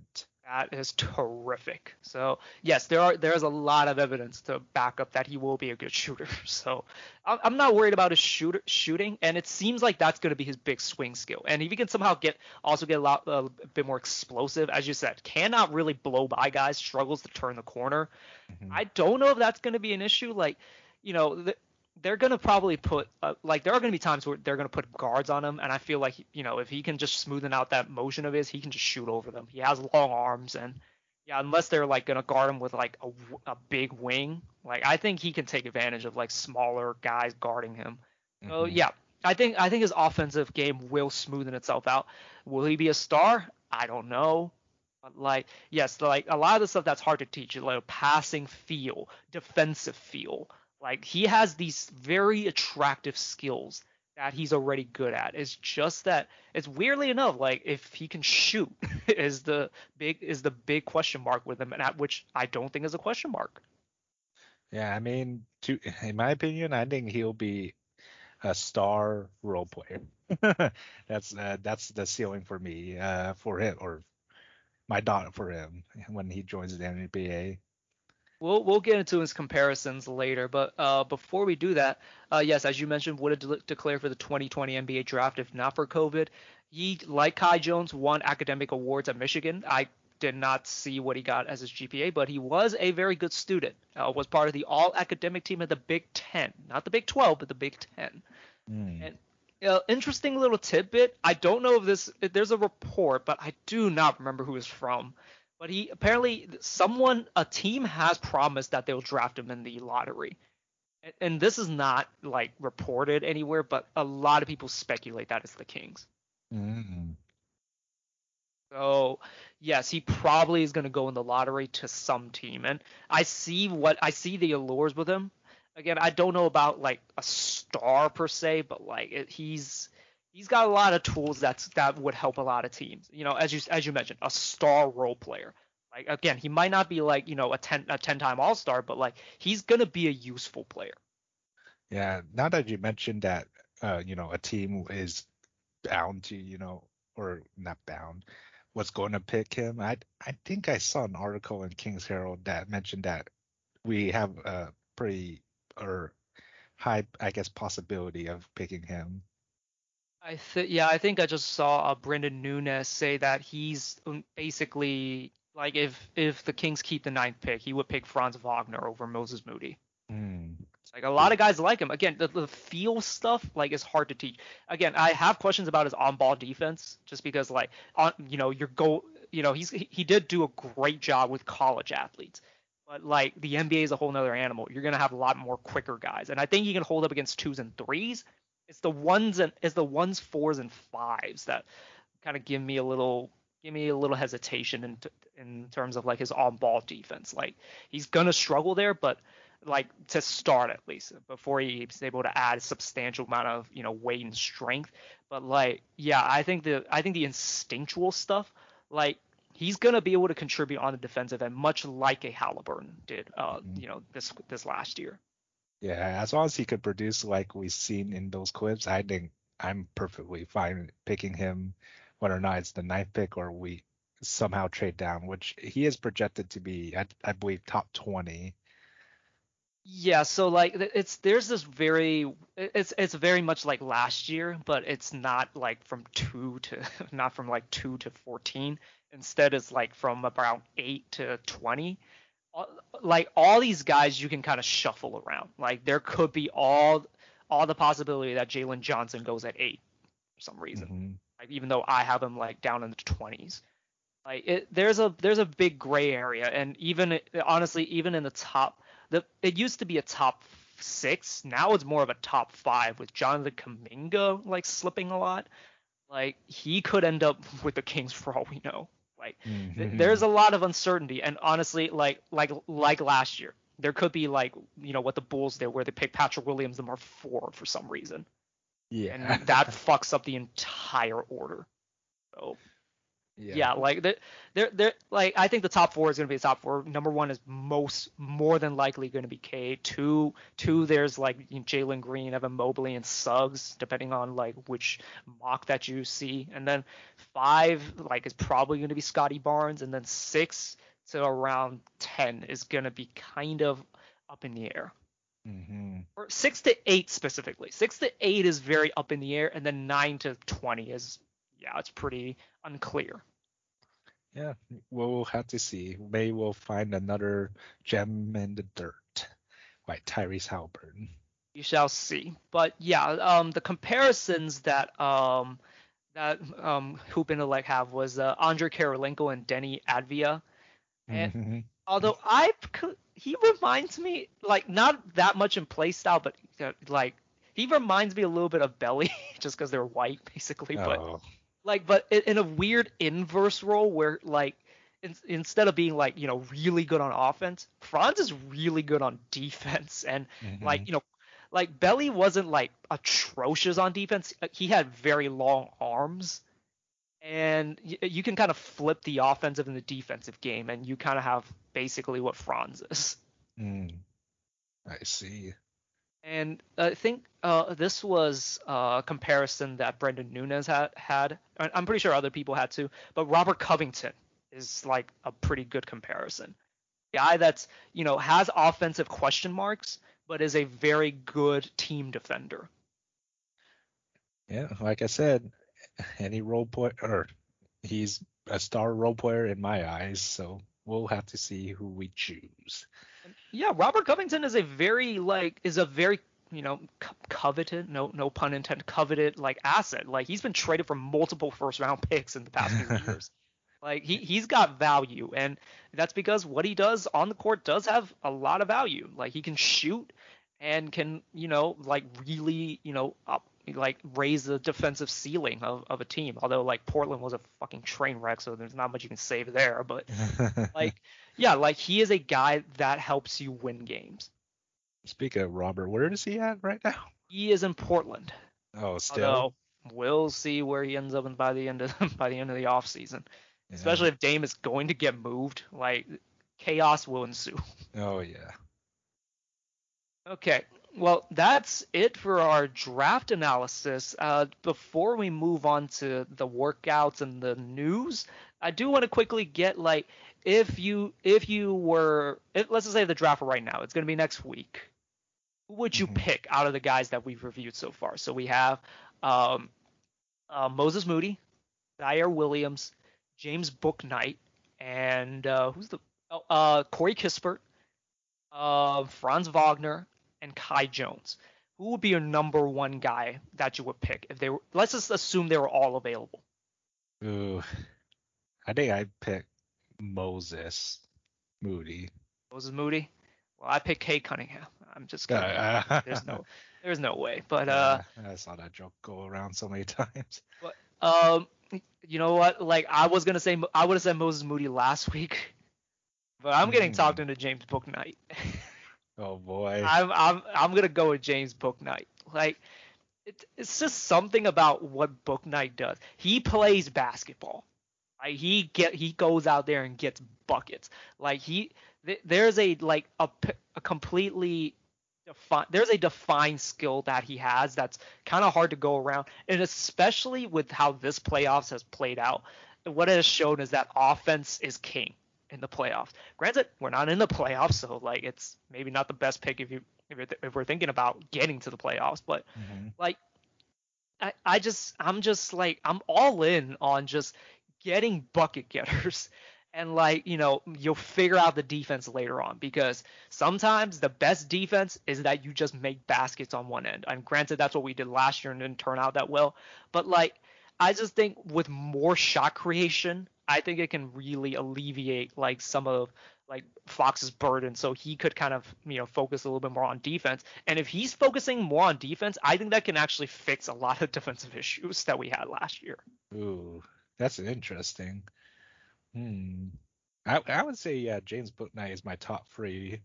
That is terrific. So, yes, there is a lot of evidence to back up that he will be a good shooter. So, I'm not worried about his shooting, and it seems like that's going to be his big swing skill. And if he can somehow get a bit more explosive, as you said, cannot really blow by guys, struggles to turn the corner. I don't know if that's going to be an issue. Like, you know, they're going to probably put there are going to be times where they're going to put guards on him. And I feel like, you know, if he can just smoothen out that motion of his, he can just shoot over them. He has long arms, and yeah, unless they're like going to guard him with like a big wing, like I think he can take advantage of like smaller guys guarding him. Mm-hmm. So yeah, I think his offensive game will smoothen itself out. Will he be a star? I don't know. Like, yes, like a lot of the stuff that's hard to teach, like passing feel, defensive feel. Like, he has these very attractive skills that he's already good at. It's just that it's weirdly enough, like if he can shoot is the big question mark with him, and at which I don't think is a question mark. Yeah, I mean, in my opinion, I think he'll be a star role player. That's the ceiling for me, for him, or my daughter for him when he joins the NBA. We'll get into his comparisons later, but before we do that, yes, as you mentioned, would have declared for the 2020 NBA draft if not for COVID. He, like Kai Jones, won academic awards at Michigan. I did not see what he got as his GPA, but he was a very good student. Was part of the all-academic team at the Big Ten, not the Big 12, but the Big Ten. Mm. And interesting little tidbit. I don't know if there's a report, but I do not remember who it's from. But he apparently a team has promised that they'll draft him in the lottery. And this is not like reported anywhere, but a lot of people speculate that it's the Kings. Mm-hmm. So yes, he probably is going to go in the lottery to some team. And I see the allures with him. Again, I don't know about like a star per se, but like he's got a lot of tools that would help a lot of teams. You know, as you mentioned, a star role player. Like, again, he might not be like, you know, a 10-time All-Star, but like he's going to be a useful player. Yeah, now that you mentioned that, you know, a team is bound to, you know, or not bound, was going to pick him. I think I saw an article in King's Herald that mentioned that we have a pretty or high, I guess, possibility of picking him. I think I just saw Brendan Nunes say that he's basically like if the Kings keep the 9th pick, he would pick Franz Wagner over Moses Moody. Mm. Like a lot of guys like him. Again, the feel stuff like is hard to teach. Again, I have questions about his on-ball defense just because like he did do a great job with college athletes. But like the NBA is a whole nother animal. You're going to have a lot more quicker guys. And I think he can hold up against 2s and 3s. It's the ones, 4s and 5s that kind of give me a little hesitation in terms of like his on ball defense. Like he's gonna struggle there, but like to start at least before he's able to add a substantial amount of, you know, weight and strength. But like yeah, I think the instinctual stuff, like he's gonna be able to contribute on the defensive end, much like a Haliburton did, you know, this last year. Yeah, as long as he could produce like we've seen in those clips, I think I'm perfectly fine picking him, whether or not it's the 9th pick or we somehow trade down, which he is projected to be, I believe, top 20. Yeah, so like it's very much like last year, but it's not like from 2 to 14. Instead, it's like from about 8 to 20. Like all these guys you can kind of shuffle around. Like there could be all the possibility that Jalen Johnson goes at 8 for some reason. Mm-hmm. Like even though I have him like down in the 20s, like there's a big gray area. And even honestly, even in the top, it used to be a top 6. Now it's more of a top 5 with Jonathan Kuminga like slipping a lot. Like he could end up with the Kings for all we know. Like there's a lot of uncertainty, and honestly, like last year, there could be like, you know, what the Bulls did, where they picked Patrick Williams number 4 for some reason. Yeah, and that fucks up the entire order. So yeah like they're like I think the top 4 is gonna be the top 4. Number 1 is more than likely gonna be Kay. Two there's like, you know, Jalen Green, Evan Mobley, and Suggs, depending on like which mock that you see. And then 5 like is probably gonna be Scotty Barnes, and then 6 to around 10 is gonna be kind of up in the air. Mm-hmm. Or 6 to 8 specifically. 6 to 8 is very up in the air, and then 9 to 20 is. Yeah, it's pretty unclear. Yeah, we'll have to see. Maybe we'll find another gem in the dirt, like Tyrese Haliburton. You shall see. But yeah, the comparisons that Hoop Intellect have was Andre Kirilenko and Denny Advia. And although he reminds me, like, not that much in play style, but like he reminds me a little bit of Belly just because they're white, basically. Oh. But in a weird inverse role where, like, instead of being, like, you know, really good on offense, Franz is really good on defense. And like, you know, like Belly wasn't like atrocious on defense. He had very long arms, and you can kind of flip the offensive and the defensive game, and you kind of have basically what Franz is. I see. And I think this was a comparison that Brendan Nunes had. I'm pretty sure other people had too. But Robert Covington is like a pretty good comparison. Guy that's, you know, has offensive question marks, but is a very good team defender. Yeah, like I said, any role player, or he's a star role player in my eyes. So we'll have to see who we choose. Yeah, Robert Covington is a very, like, you know, coveted, no pun intended, coveted, like, asset. Like, he's been traded for multiple first-round picks in the past few years. Like, he's got value, and that's because what he does on the court does have a lot of value. Like, he can shoot and can, you know, like, really, you know, like, raise the defensive ceiling of a team. Although, like, Portland was a fucking train wreck, so there's not much you can save there. But, like, yeah, like, he is a guy that helps you win games. Speaking of Robert, where is he at right now? He is in Portland. Oh, still? Although, we'll see where he ends up by the end of the offseason. Yeah. Especially if Dame is going to get moved. Like, chaos will ensue. Oh, yeah. Okay. Well, that's it for our draft analysis. Before we move on to the workouts and the news, I do want to quickly get, like, if let's just say the draft right now, it's going to be next week. Who would you pick out of the guys that we've reviewed so far? So we have Moses Moody, Ziaire Williams, James Bouknight, and Corey Kispert, Franz Wagner, and Kai Jones. Who would be your number one guy that you would pick if they were? Let's just assume they were all available. Ooh, I think I'd pick Moses Moody. Moses Moody. Well, I pick Kay Cunningham. I'm just kidding. There's no way. But I saw that joke go around so many times. But you know what? Like, I would have said Moses Moody last week, but I'm getting talked into James Bouknight. Oh boy. I'm gonna go with James Bouknight. Like, it's just something about what Bouknight does. He plays basketball. Like, he goes out there and gets buckets. Like, there's a like a completely defined, there's a defined skill that he has that's kind of hard to go around, and especially with how this playoffs has played out. What it has shown is that offense is king in the playoffs. Granted, we're not in the playoffs, so like it's maybe not the best pick if we're thinking about getting to the playoffs. But like I'm just like I'm all in on just getting bucket getters, and like, you know, you'll figure out the defense later on, because sometimes the best defense is that you just make baskets on one end. And granted, that's what we did last year and didn't turn out that well. But like I just think with more shot creation, I think it can really alleviate like some of like Fox's burden, so he could kind of, you know, focus a little bit more on defense. And if he's focusing more on defense, I think that can actually fix a lot of defensive issues that we had last year. Ooh, that's interesting. I would say yeah, James Bouknight is my top three.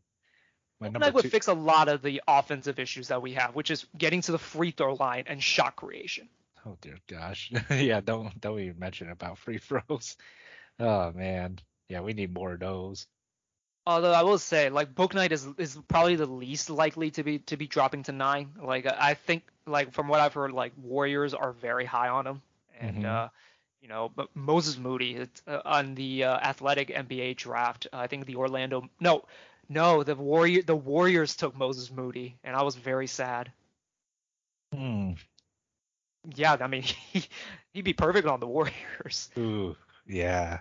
Bouknight would fix a lot of the offensive issues that we have, which is getting to the free throw line and shot creation. Oh dear gosh. Yeah, don't even mention about free throws. Oh man. Yeah, we need more of those. Although I will say, like, Bouknight is probably the least likely to be dropping to 9. Like, I think, like, from what I've heard, like, Warriors are very high on him. And you know, but Moses Moody, it's, on the Athletic NBA draft, I think the Warriors took Moses Moody, and I was very sad. Yeah, I mean, he'd be perfect on the Warriors. Ooh, yeah.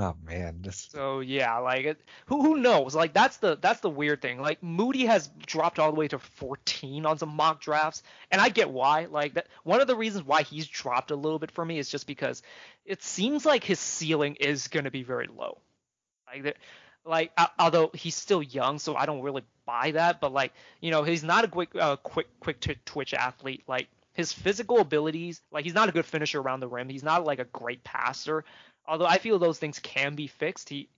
Oh man, so yeah, like who knows? Like that's the weird thing. Like Moody has dropped all the way to 14 on some mock drafts, and I get why. Like that, one of the reasons why he's dropped a little bit for me is just because it seems like his ceiling is going to be very low. Like that, like although he's still young, so I don't really buy that. But like you know, he's not a quick twitch athlete. Like his physical abilities, like he's not a good finisher around the rim. He's not like a great passer. Although I feel those things can be fixed, he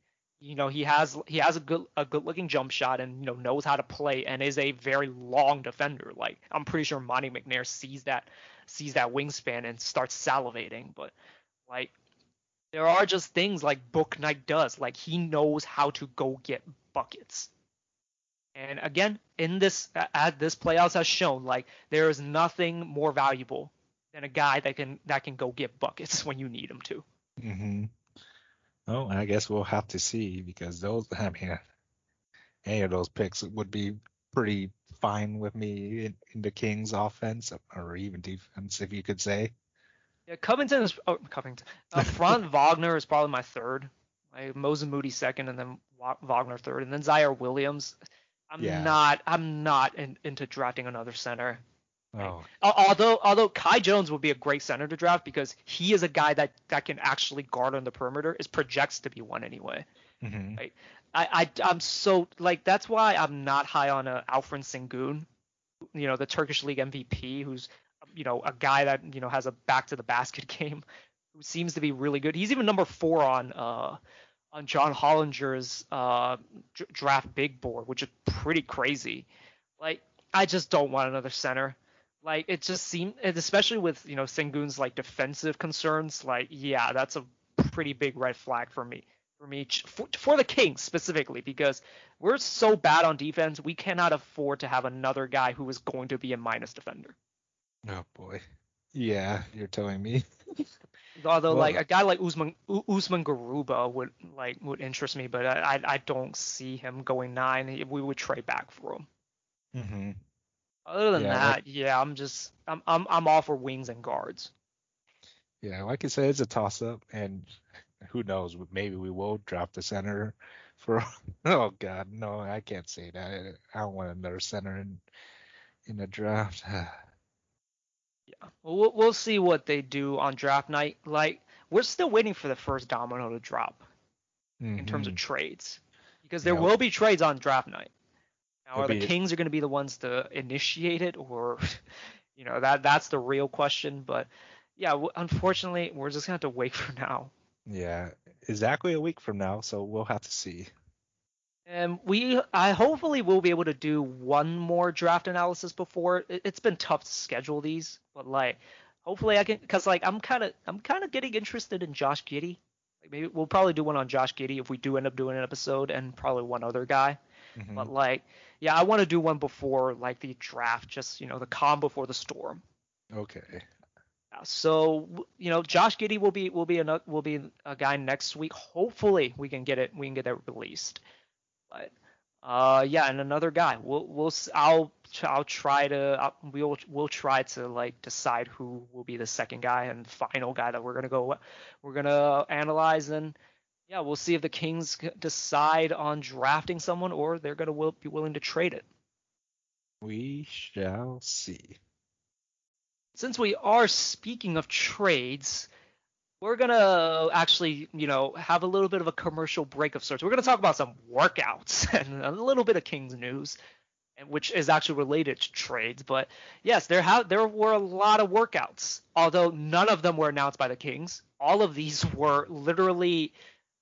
has a good looking jump shot and you know knows how to play and is a very long defender. Like I'm pretty sure Monty McNair sees that wingspan and starts salivating. But like there are just things like Bouknight does. Like he knows how to go get buckets. And again, in this as this playoffs has shown, like there is nothing more valuable than a guy that can go get buckets when you need him to. Mm-hmm. Oh, I guess we'll have to see because those, I mean, any of those picks would be pretty fine with me in the Kings offense or even defense, if you could say. Yeah, Covington. Franz Wagner is probably my third. Like Moses Moody second, and then Wagner third, and then Ziaire Williams. I'm not into drafting another center. Oh. Although Kai Jones would be a great center to draft because he is a guy that can actually guard on the perimeter, is projects to be one anyway. Mm-hmm. Right? I'm so like that's why I'm not high on Alperen Şengün, you know, the Turkish League MVP, who's you know a guy that you know has a back to the basket game, who seems to be really good. He's even number 4 on John Hollinger's draft big board, which is pretty crazy. Like I just don't want another center. Like it just seemed, especially with you know Sengun's like defensive concerns, like yeah, that's a pretty big red flag for me for the Kings specifically because we're so bad on defense, we cannot afford to have another guy who is going to be a minus defender. Oh boy, yeah, you're telling me. Although like a guy like Usman Garuba would interest me, but I don't see him going 9. We would trade back for him. Mm-hmm. Other than I'm all for wings and guards. Yeah, like I said, it's a toss-up, and who knows? Maybe we will drop the center for. Oh God, no, I can't say that. I don't want another center in the draft. Yeah, we'll see what they do on draft night. Like we're still waiting for the first domino to drop in terms of trades, because there will be trades on draft night. Or the Kings are going to be the ones to initiate it, or you know that's the real question. But yeah, unfortunately, we're just going to have to wait for now. Yeah, exactly a week from now, so we'll have to see. And I hopefully will be able to do one more draft analysis before. It's been tough to schedule these, but like hopefully I can, because like I'm kind of getting interested in Josh Giddey. Like maybe we'll probably do one on Josh Giddey if we do end up doing an episode, and probably one other guy. Mm-hmm. But like, yeah, I want to do one before like the draft, just you know, the calm before the storm. Okay. So you know, Josh Giddey will be a guy next week. Hopefully, we can get that released. But yeah, and another guy. We'll try to like decide who will be the second guy and final guy that we're gonna analyze and. Yeah, we'll see if the Kings decide on drafting someone or they're going to be willing to trade it. We shall see. Since we are speaking of trades, we're going to actually, you know, have a little bit of a commercial break of sorts. We're going to talk about some workouts and a little bit of Kings news, which is actually related to trades. But yes, there were a lot of workouts, although none of them were announced by the Kings. All of these were literally...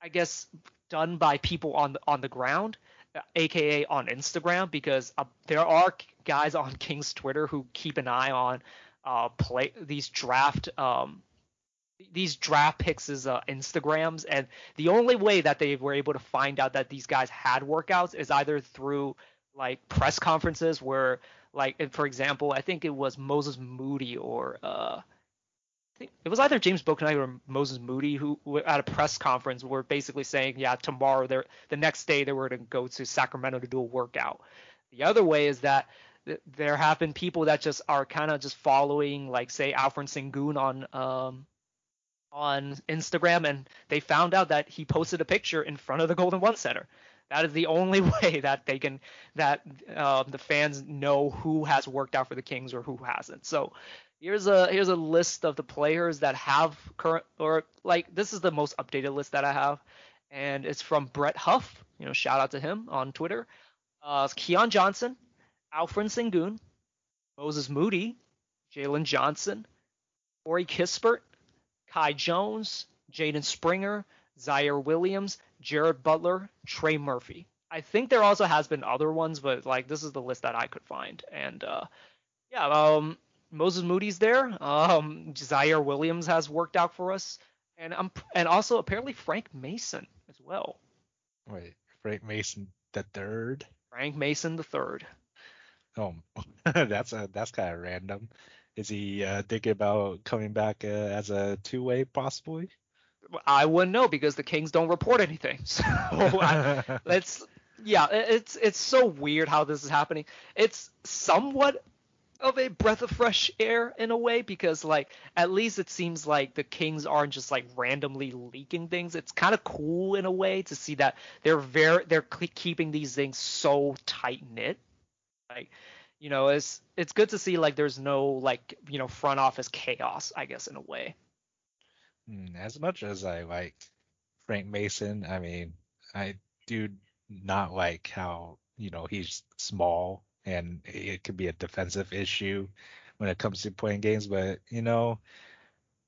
I guess done by people on the ground, aka on Instagram, because there are guys on King's Twitter who keep an eye on these draft picks' Instagrams, and the only way that they were able to find out that these guys had workouts is either through like press conferences where like for example I think it was Moses Moody or it was either James Bouknight or Moses Moody who at a press conference were basically saying, yeah, tomorrow, the next day they were going to go to Sacramento to do a workout. The other way is that there have been people that just are kind of just following, like, say, Alperen Şengün on on Instagram, and they found out that he posted a picture in front of the Golden One Center. That is the only way that they can, that the fans know who has worked out for the Kings or who hasn't. So here's a list of the players that have current, or like, this is the most updated list that I have, and it's from Brett Huff. You know, shout out to him on Twitter. Keon Johnson, Alperen Şengün, Moses Moody, Jalen Johnson, Corey Kispert, Kai Jones, Jaden Springer, Ziaire Williams, Jared Butler, Trey Murphy. I think there also has been other ones, but like, this is the list that I could find. And Moses Moody's there. Ziaire Williams has worked out for us, and also apparently Frank Mason as well. Wait, Frank Mason the third? Frank Mason the third. Oh, that's kind of random. Is he thinking about coming back as a two-way possibly? I wouldn't know because the Kings don't report anything. So it's so weird how this is happening. It's somewhat of a breath of fresh air in a way, because like, at least it seems like the Kings aren't just like randomly leaking things. It's kind of cool in a way to see that they're keeping these things so tight knit. Like, you know, it's good to see like there's no like, you know, front office chaos, I guess, in a way. As much as I like Frank Mason, I mean, I do not like how, you know, he's small and it could be a defensive issue when it comes to playing games. But, you know,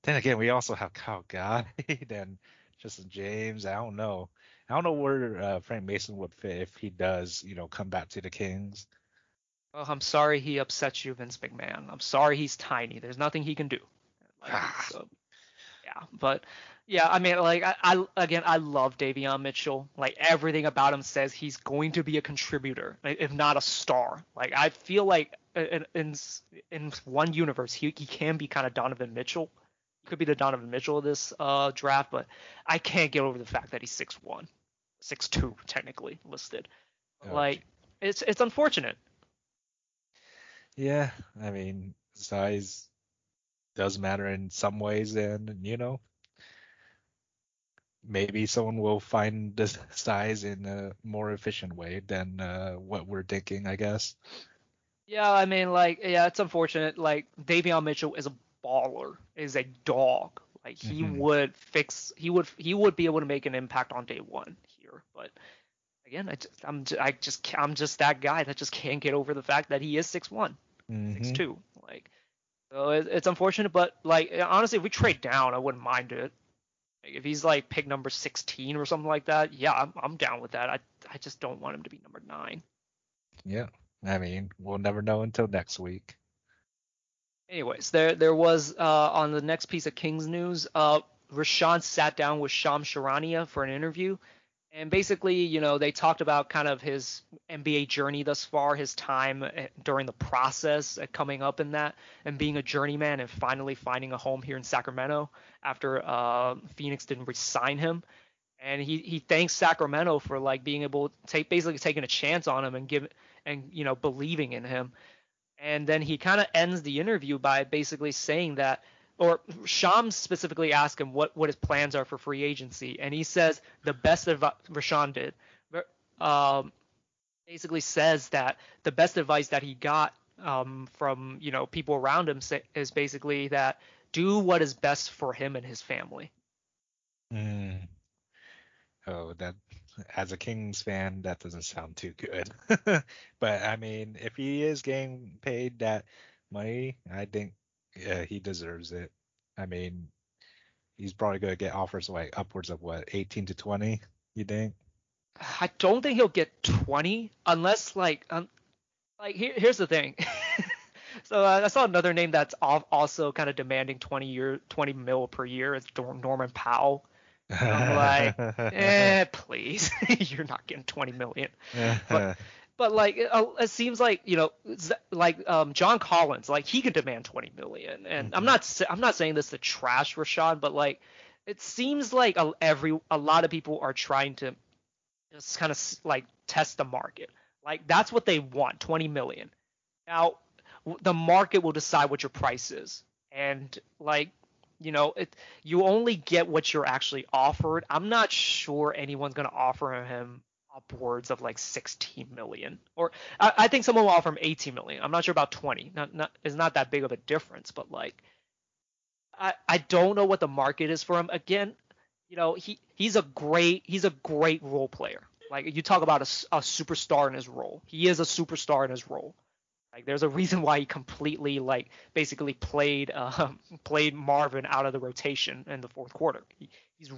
then again, we also have Kyle Goddard and Justin James. I don't know where Frank Mason would fit if he does, you know, come back to the Kings. Oh, I'm sorry he upsets you, Vince McMahon. I'm sorry he's tiny. There's nothing he can do. Like, so. Yeah, but yeah, I mean, like, I love Davion Mitchell. Like, everything about him says he's going to be a contributor, if not a star. Like, I feel like in one universe, he can be kind of Donovan Mitchell. He could be the Donovan Mitchell of this draft, but I can't get over the fact that he's 6'1", 6'2", technically listed. Oh. Like, it's unfortunate. Yeah, I mean, size does matter in some ways, and you know, maybe someone will find this size in a more efficient way than what we're thinking, I guess. Yeah, I mean, like, yeah, it's unfortunate. Like, Davion Mitchell is a baller, is a dog. Like, he would fix, he would be able to make an impact on day one here, but again, I'm just that guy that just can't get over the fact that he is 6'1", 6'2", like. So it's unfortunate, but like, honestly, if we trade down, I wouldn't mind it. Like, if he's like pick number 16 or something like that, yeah, I'm down with that. I just don't want him to be number 9. Yeah, I mean, we'll never know until next week. Anyways, there was on the next piece of Kings news, Rashawn sat down with Shams Charania for an interview, and basically, you know, they talked about kind of his NBA journey thus far, his time during the process coming up in that, and being a journeyman and finally finding a home here in Sacramento after Phoenix didn't re-sign him. And he thanks Sacramento for like being able to taking a chance on him and you know, believing in him. And then he kind of ends the interview by basically saying that, or Shams specifically asked him what his plans are for free agency, and he says the best advice Rashawn did. Basically says that the best advice that he got from, you know, people around him is basically that do what is best for him and his family. Oh, that as a Kings fan, that doesn't sound too good. But I mean, if he is getting paid that money, I think. Yeah, he deserves it. I mean, he's probably going to get offers like upwards of what, 18 to 20, you think? I don't think he'll get 20 unless like here's the thing. So I saw another name that's also kind of demanding 20 mil per year. It's Norman Powell. And I'm like, please, you're not getting 20 million. But like, it seems like, you know, like John Collins, like he could demand 20 million, and I'm not saying this to trash Rashawn, but like, it seems like a lot of people are trying to just kind of like test the market. Like, that's what they want, 20 million. Now, the market will decide what your price is, and like, You know, you only get what you're actually offered. I'm not sure anyone's going to offer him upwards of like $16 million, or I think someone will offer him $18 million. I'm not sure about 20. It's not that big of a difference, but like, I don't know what the market is for him. Again, you know, he's a great role player. Like, you talk about a superstar in his role. He is a superstar in his role. Like, there's a reason why he completely, like, basically played Marvin out of the rotation in the fourth quarter. He's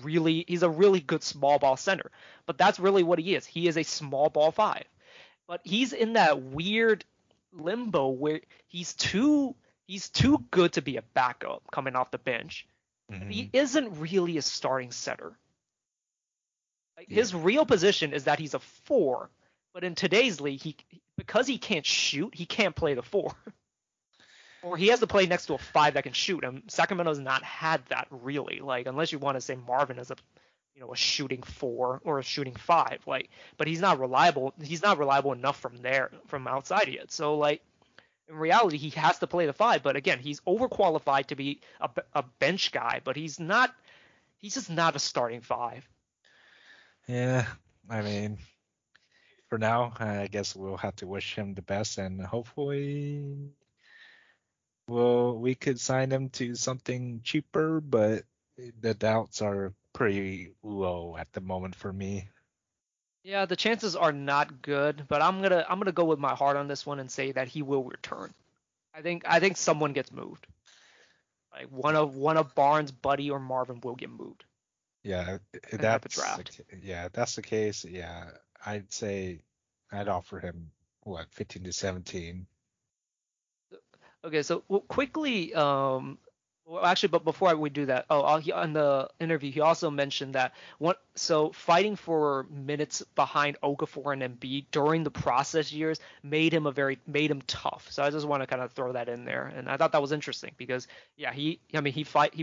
a really good small ball center, but that's really what he is. He is a small ball five, but he's in that weird limbo where he's too good to be a backup coming off the bench. Mm-hmm. He isn't really a starting center. Like, yeah. His real position is that he's a four, but in today's league, because he can't shoot, he can't play the four. Or he has to play next to a five that can shoot him. Sacramento's not had that really. Like, unless you want to say Marvin is a shooting four or a shooting five. Like, but he's not reliable. He's not reliable enough from outside yet. So like, in reality, he has to play the five. But again, he's overqualified to be a bench guy. But he's not. He's just not a starting five. Yeah, I mean, for now, I guess we'll have to wish him the best, and hopefully, we could sign him to something cheaper, but the doubts are pretty low at the moment for me. Yeah, the chances are not good, but I'm gonna go with my heart on this one and say that he will return. I think someone gets moved. Like one of Barnes, Buddy, or Marvin will get moved. Yeah, that's the case. Yeah, I'd say I'd offer him what, 15 to 17. Okay, so quickly, actually, but before we do that, on the interview, he also mentioned that fighting for minutes behind Okafor and Embiid during the process years made him tough. So I just want to kind of throw that in there, and I thought that was interesting because he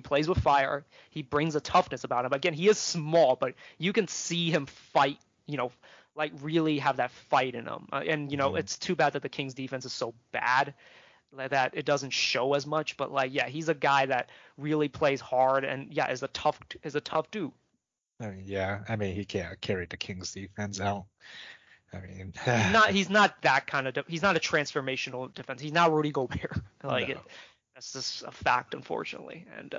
plays with fire, he brings a toughness about him. Again, he is small, but you can see him fight. You know, like really have that fight in him, and you know it's too bad that the Kings defense is so bad that it doesn't show as much, but like, yeah, he's a guy that really plays hard and yeah, is a tough dude. I mean, yeah, I mean, he can't carry the Kings defense out. I mean, he's not that kind of, he's not a transformational defense. He's not Rudy Gobert. Like, no. That's just a fact, unfortunately. And,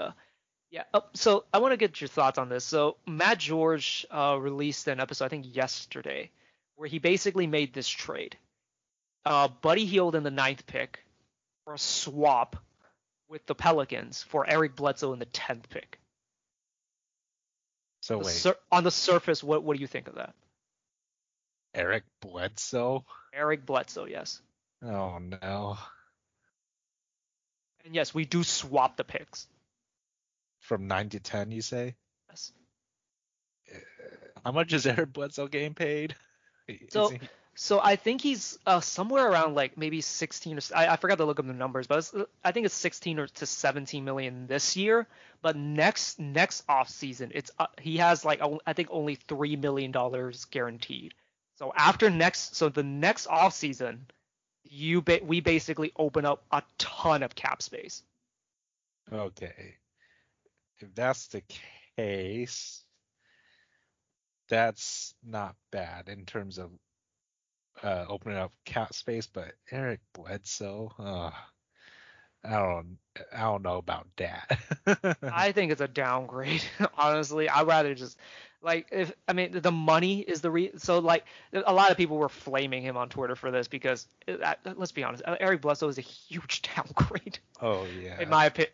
yeah. So I want to get your thoughts on this. So Matt George released an episode, I think yesterday, where he basically made this trade, Buddy Hield in the 9th pick, a swap with the Pelicans for Eric Bledsoe in the 10th pick. So wait. On the surface, what do you think of that? Eric Bledsoe? Eric Bledsoe, yes. Oh, no. And yes, we do swap the picks. From 9 to 10, you say? Yes. How much is Eric Bledsoe getting paid? So I think he's somewhere around like maybe 16 or I forgot to look up the numbers, but I think it's 16 or to 17 million this year. But next off season, it's he has like I think only $3 million guaranteed. So the next off season, we basically open up a ton of cap space. Okay, if that's the case, that's not bad in terms of opening up cap space, but Eric Bledsoe, I don't know about that. I think it's a downgrade. Honestly, I'd rather just like the money is the reason. So like a lot of people were flaming him on Twitter for this because let's be honest, Eric Bledsoe is a huge downgrade. Oh yeah.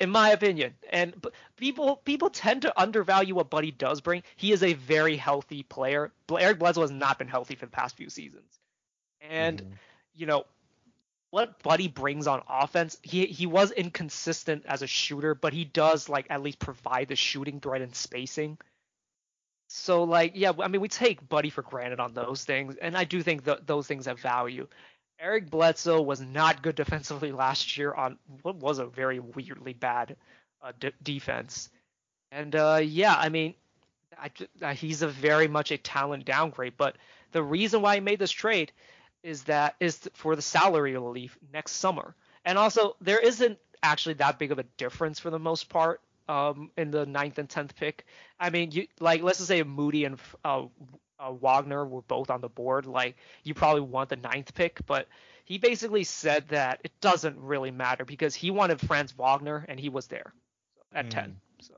In my opinion, and people tend to undervalue what Buddy does bring. He is a very healthy player. Eric Bledsoe has not been healthy for the past few seasons. And, you know, what Buddy brings on offense, he was inconsistent as a shooter, but he does, like, at least provide the shooting threat and spacing. So, like, yeah, I mean, we take Buddy for granted on those things, and I do think those things have value. Eric Bledsoe was not good defensively last year on what was a very weirdly bad defense. And, yeah, I mean, he's a very much a talent downgrade, but the reason why he made this trade is for the salary relief next summer. And also, there isn't actually that big of a difference for the most part in the 9th and 10th pick. I mean, you like, let's just say Moody and Wagner were both on the board. Like, you probably want the 9th pick, but he basically said that it doesn't really matter because he wanted Franz Wagner and he was there at 10. So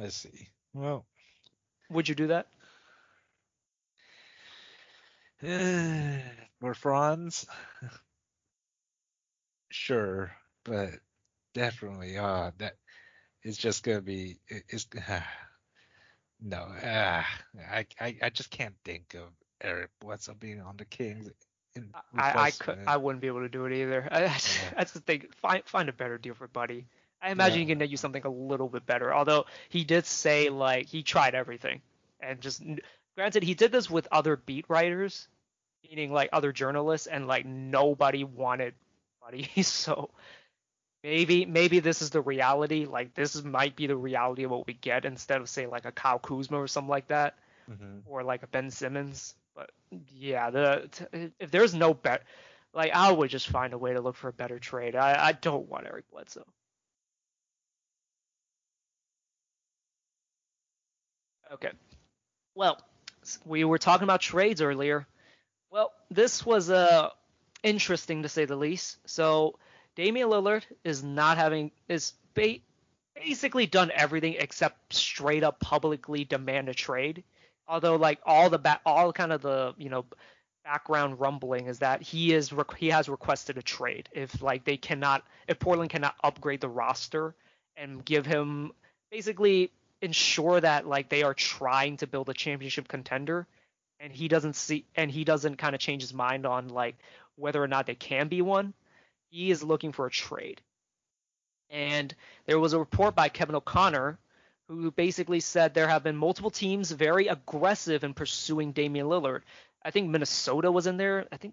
I see. Well, would you do that? For Franz? Sure, but definitely that it's just gonna be I just can't think of Eric Bledsoe being on the Kings. I wouldn't be able to do it either. That's the thing. Find a better deal for Buddy. I imagine you can do something a little bit better. Although he did say like he tried everything, and just granted he did this with other beat writers, meaning like other journalists, and like nobody wanted Buddy. So maybe this is the reality. Like this might be the reality of what we get instead of say like a Kyle Kuzma or something like that, or like a Ben Simmons. But yeah, if there's no bet, like I would just find a way to look for a better trade. I don't want Eric Bledsoe. Okay, well, we were talking about trades earlier. Well, this was interesting to say the least. So Damian Lillard is basically done everything except straight up publicly demand a trade. Although like all kind of the background rumbling is that he has requested a trade if like if Portland cannot upgrade the roster and give him basically ensure that like they are trying to build a championship contender, and he doesn't kind of change his mind on like whether or not they can be one. He is looking for a trade. And there was a report by Kevin O'Connor who basically said there have been multiple teams very aggressive in pursuing Damian Lillard. I think Minnesota was in there. I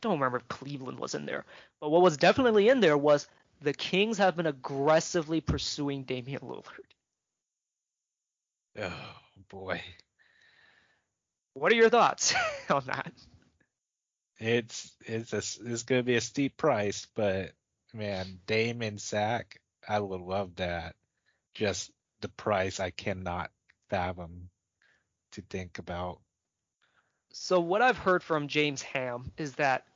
don't remember if Cleveland was in there. But what was definitely in there was the Kings have been aggressively pursuing Damian Lillard. Oh, boy. What are your thoughts on that? It's going to be a steep price, but, man, Dame and Sack, I would love that. Just the price I cannot fathom to think about. So what I've heard from James Ham is that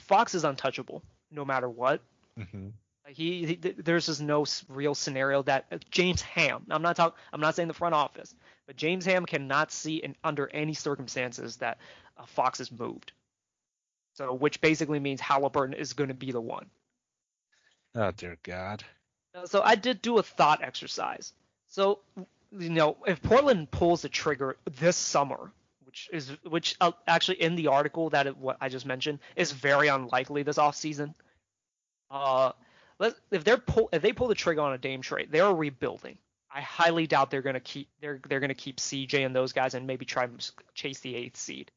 Fox is untouchable no matter what. Mm-hmm. Like there's just no real scenario that James Ham. I'm not saying the front office, but James Ham cannot see under any circumstances that Fox is moved. So which basically means Haliburton is going to be the one. Oh dear God. So I did do a thought exercise. So, if Portland pulls the trigger this summer, which actually in the article what I just mentioned is very unlikely this offseason. If they pull the trigger on a Dame trade, they're rebuilding. I highly doubt they're going to keep CJ and those guys and maybe try to chase the 8th seed.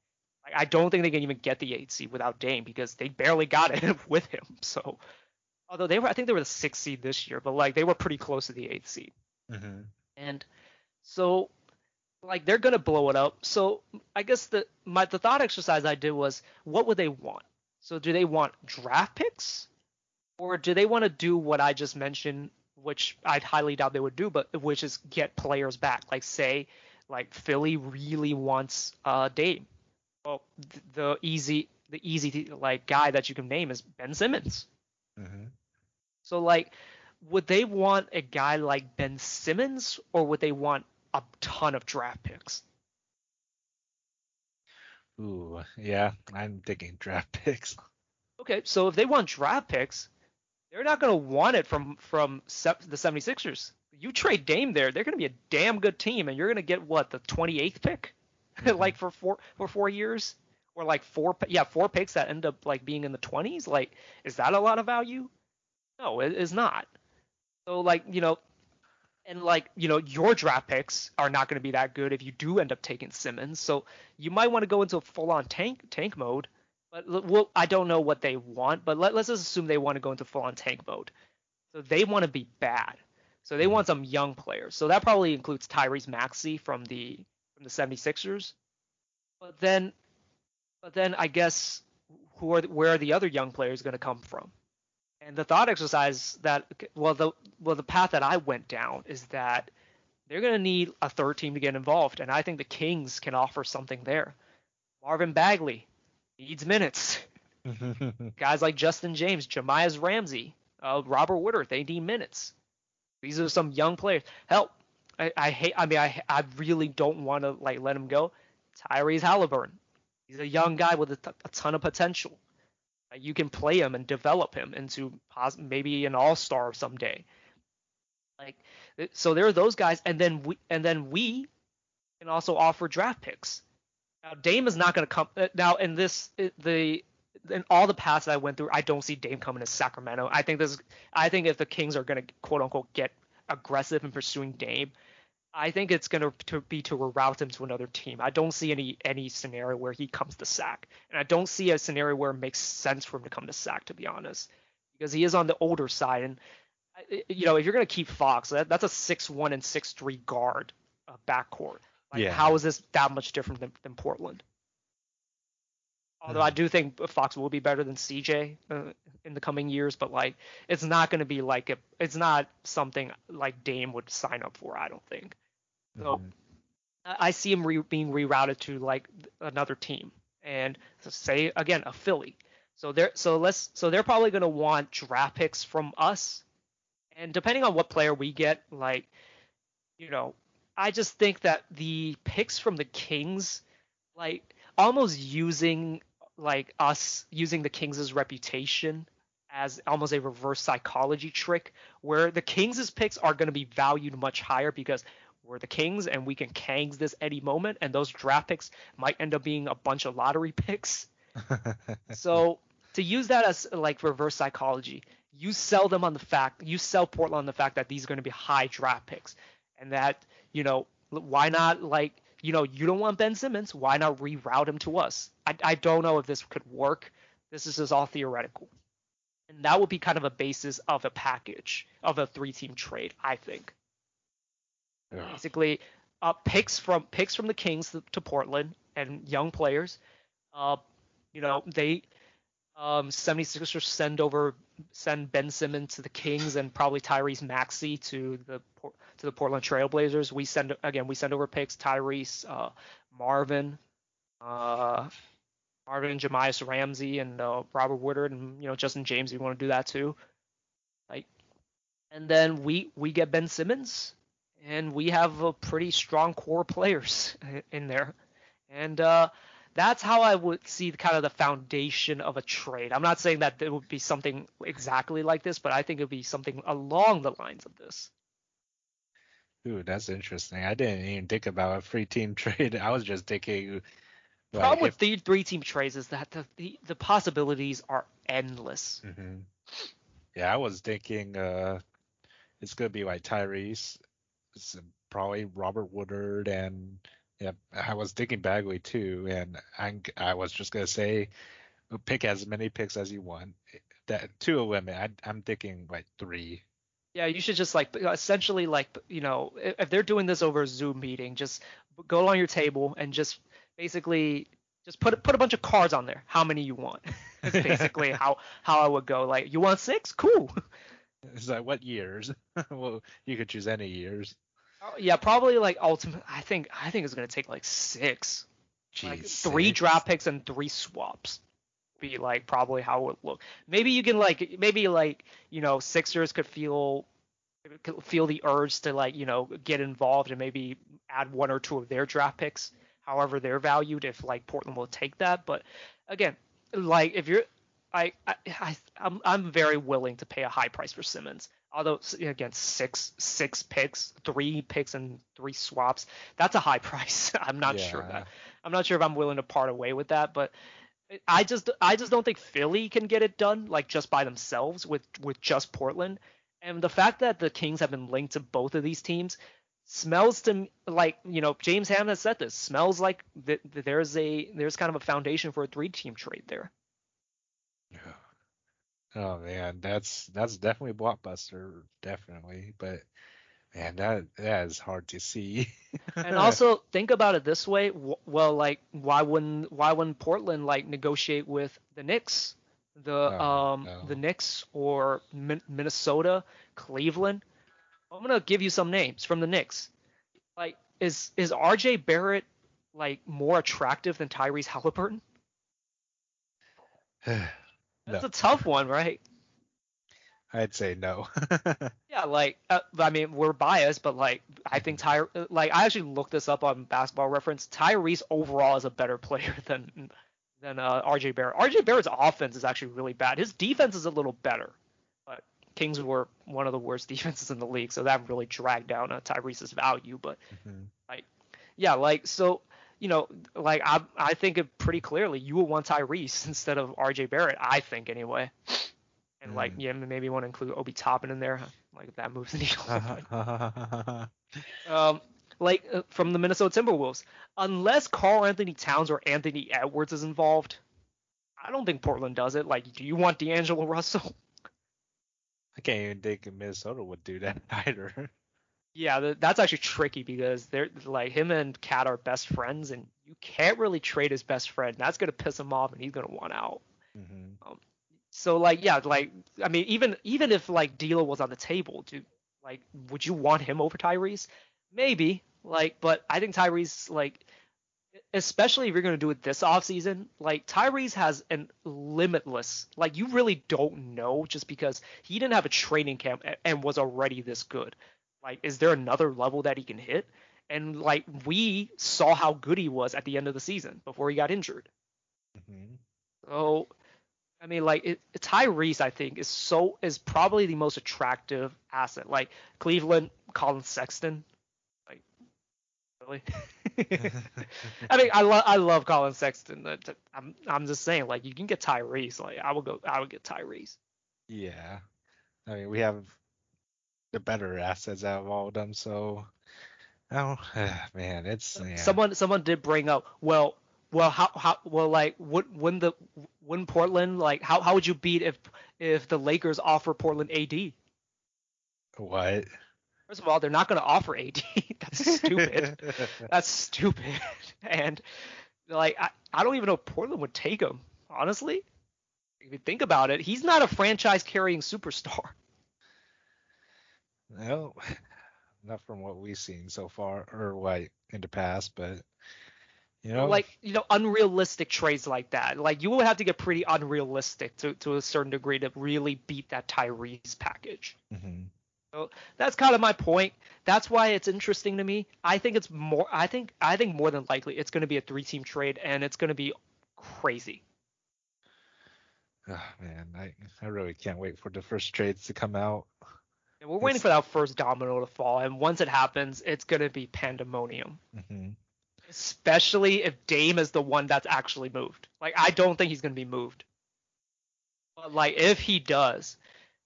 Like, I don't think they can even get the 8th seed without Dame because they barely got it with him. So. Although I think they were the 6th seed this year, but like they were pretty close to the 8th seed. Mm-hmm. And so like they're going to blow it up. So I guess the thought exercise I did was, what would they want? So do they want draft picks, or do they want to do what I just mentioned, which I'd highly doubt they would do, but which is get players back. Like say like Philly really wants Dame. Well, the easy like guy that you can name is Ben Simmons. Mm-hmm. So like, would they want a guy like Ben Simmons, or would they want a ton of draft picks? Ooh, yeah, I'm thinking draft picks. Okay, so if they want draft picks, they're not going to want it from the 76ers. You trade Dame there, they're going to be a damn good team, and you're going to get the 28th pick, mm-hmm. like for four years. Or like four picks that end up like being in the 20s. Like, is that a lot of value? No, it is not. So like, and like, your draft picks are not going to be that good if you do end up taking Simmons. So you might want to go into a full on tank mode, but I don't know what they want, but let's just assume they want to go into full on tank mode. So they want to be bad. So they want some young players. So that probably includes Tyrese Maxey from the 76ers. But then I guess where are the other young players going to come from? And the thought exercise that, the path that I went down is that they're going to need a third team to get involved. And I think the Kings can offer something there. Marvin Bagley needs minutes. Guys like Justin James, Jamias Ramsey, Robert Woodard, they need minutes. These are some young players. Hell, I really don't want to let him go. Tyrese Haliburton, he's a young guy with a ton of potential. You can play him and develop him into maybe an all-star someday. So there are those guys, and then we can also offer draft picks. Now Dame is not going to come. Now in all the paths that I went through, I don't see Dame coming to Sacramento. I think if the Kings are going to quote unquote get aggressive in pursuing Dame, I think it's going to be to route him to another team. I don't see any scenario where he comes to Sac, and I don't see a scenario where it makes sense for him to come to Sac, to be honest, because he is on the older side. And if you're going to keep Fox, that's a 6'1" and 6'3" guard backcourt. How is this that much different than Portland? Although I do think Fox will be better than CJ in the coming years, but it's not going to be it's not something Dame would sign up for, I don't think. So I see him being rerouted to another team, and say again a Philly. So they're probably going to want draft picks from us, and depending on what player we get, I just think that the picks from the Kings, almost using us using the Kings' reputation as almost a reverse psychology trick, where the Kings' picks are going to be valued much higher because we're the Kings and we can Kangs this any moment, and those draft picks might end up being a bunch of lottery picks. So to use that as reverse psychology, you sell Portland on the fact that these are going to be high draft picks, and that why not you don't want Ben Simmons. Why not reroute him to us? I don't know if this could work. This is just all theoretical. And that would be kind of a basis of a package of a 3-team trade, I think. Yeah. Basically, picks from the Kings to Portland and young players. They 76ers send Ben Simmons to the Kings and probably Tyrese Maxey to the Portland Trailblazers. We send over picks, Tyrese, Marvin, Jamias Ramsey, and Robert Woodard, and Justin James. We want to do that too, and then we get Ben Simmons, and we have a pretty strong core players in there, and. That's how I would see kind of the foundation of a trade. I'm not saying that it would be something exactly like this, but I think it would be something along the lines of this. Ooh, that's interesting. I didn't even think about a 3-team trade. I was just thinking. The problem with the 3-team trades is that the possibilities are endless. Mm-hmm. Yeah, I was thinking it's going to be Tyrese, probably Robert Woodard, and... Yeah, I was thinking Bagley too, and I was just gonna say, pick as many picks as you want. That to a limit, I'm thinking 3. Yeah, you should just essentially if they're doing this over a Zoom meeting, just go on your table and just basically just put a bunch of cards on there. How many you want? That's basically how I would go. You want 6? Cool. It's what years? Well, you could choose any years. Yeah, probably ultimate. I think it's gonna take 6, jeez, 3 draft picks and 3 swaps. Be probably how it would look. Maybe you can Sixers could feel the urge to get involved and maybe add 1 or 2 of their draft picks, however they're valued. If Portland will take that, but again, if you're, I'm very willing to pay a high price for Simmons. Although, again, six picks, 3 picks and 3 swaps, that's a high price. I'm not sure if I'm willing to part away with that, but I just don't think Philly can get it done just by themselves with just Portland. And the fact that the Kings have been linked to both of these teams smells to me James Hammond has said this, smells like there's kind of a foundation for a 3-team trade there. Yeah. Oh man, that's definitely blockbuster, definitely. But man, that is hard to see. And also think about it this way: well, why wouldn't Portland negotiate with the Knicks the Knicks or Minnesota, Cleveland. I'm gonna give you some names from the Knicks. Like, is RJ Barrett like more attractive than Tyrese Haliburton? That's a tough one, right? I'd say no. Yeah, like I mean, we're biased, but like I think I actually looked this up on Basketball Reference. Tyrese overall is a better player than RJ Barrett. RJ Barrett's offense is actually really bad. His defense is a little better, but Kings were one of the worst defenses in the league, so that really dragged down Tyrese's value. But I think it pretty clearly you would want Tyrese instead of RJ Barrett. I think anyway. And maybe want to include Obi Toppin in there, like if that moves the needle. From the Minnesota Timberwolves, unless Karl Anthony Towns or Anthony Edwards is involved, I don't think Portland does it. Like, do you want D'Angelo Russell? I can't even think Minnesota would do that either. Yeah, that's actually tricky because they're like him and Cat are best friends, and you can't really trade his best friend. That's gonna piss him off, and he's gonna want out. Mm-hmm. So, like, yeah, like, I mean, even if, like, D'Lo was on the table, would you want him over Tyrese? Maybe, like, but I think Tyrese, like, especially if you're going to do it this offseason, like, Tyrese has an limitless, like, you really don't know just because he didn't have a training camp and was already this good. Like, is there another level that he can hit? And, like, we saw how good he was at the end of the season before he got injured. Mm-hmm. So... I mean, like, Tyrese, I think, is probably the most attractive asset. Like, Cleveland, Colin Sexton. Like, really? I mean, I love Colin Sexton. I'm just saying, like, you can get Tyrese. Like, I would get Tyrese. Yeah. I mean, we have the better assets out of all of them, so... Oh, man, it's... Yeah. Someone did bring up, wouldn't Portland, like, how would you beat if the Lakers offer Portland AD? What? First of all, they're not going to offer AD. That's stupid. That's stupid. And, like, I don't even know if Portland would take him, honestly. If you think about it, he's not a franchise-carrying superstar. No, not from what we've seen so far, or, like, in the past, but... You know? Like, you know, unrealistic trades like that. Like, you would have to get pretty unrealistic to a certain degree to really beat that Tyrese package. Mm-hmm. So that's kind of my point. That's why it's interesting to me. I think more than likely it's going to be a 3-team trade, and it's going to be crazy. Oh, man, I really can't wait for the first trades to come out. And we're waiting for that first domino to fall, and once it happens, it's going to be pandemonium. Mm-hmm. Especially if Dame is the one that's actually moved. Like, I don't think he's going to be moved. But, like, if he does,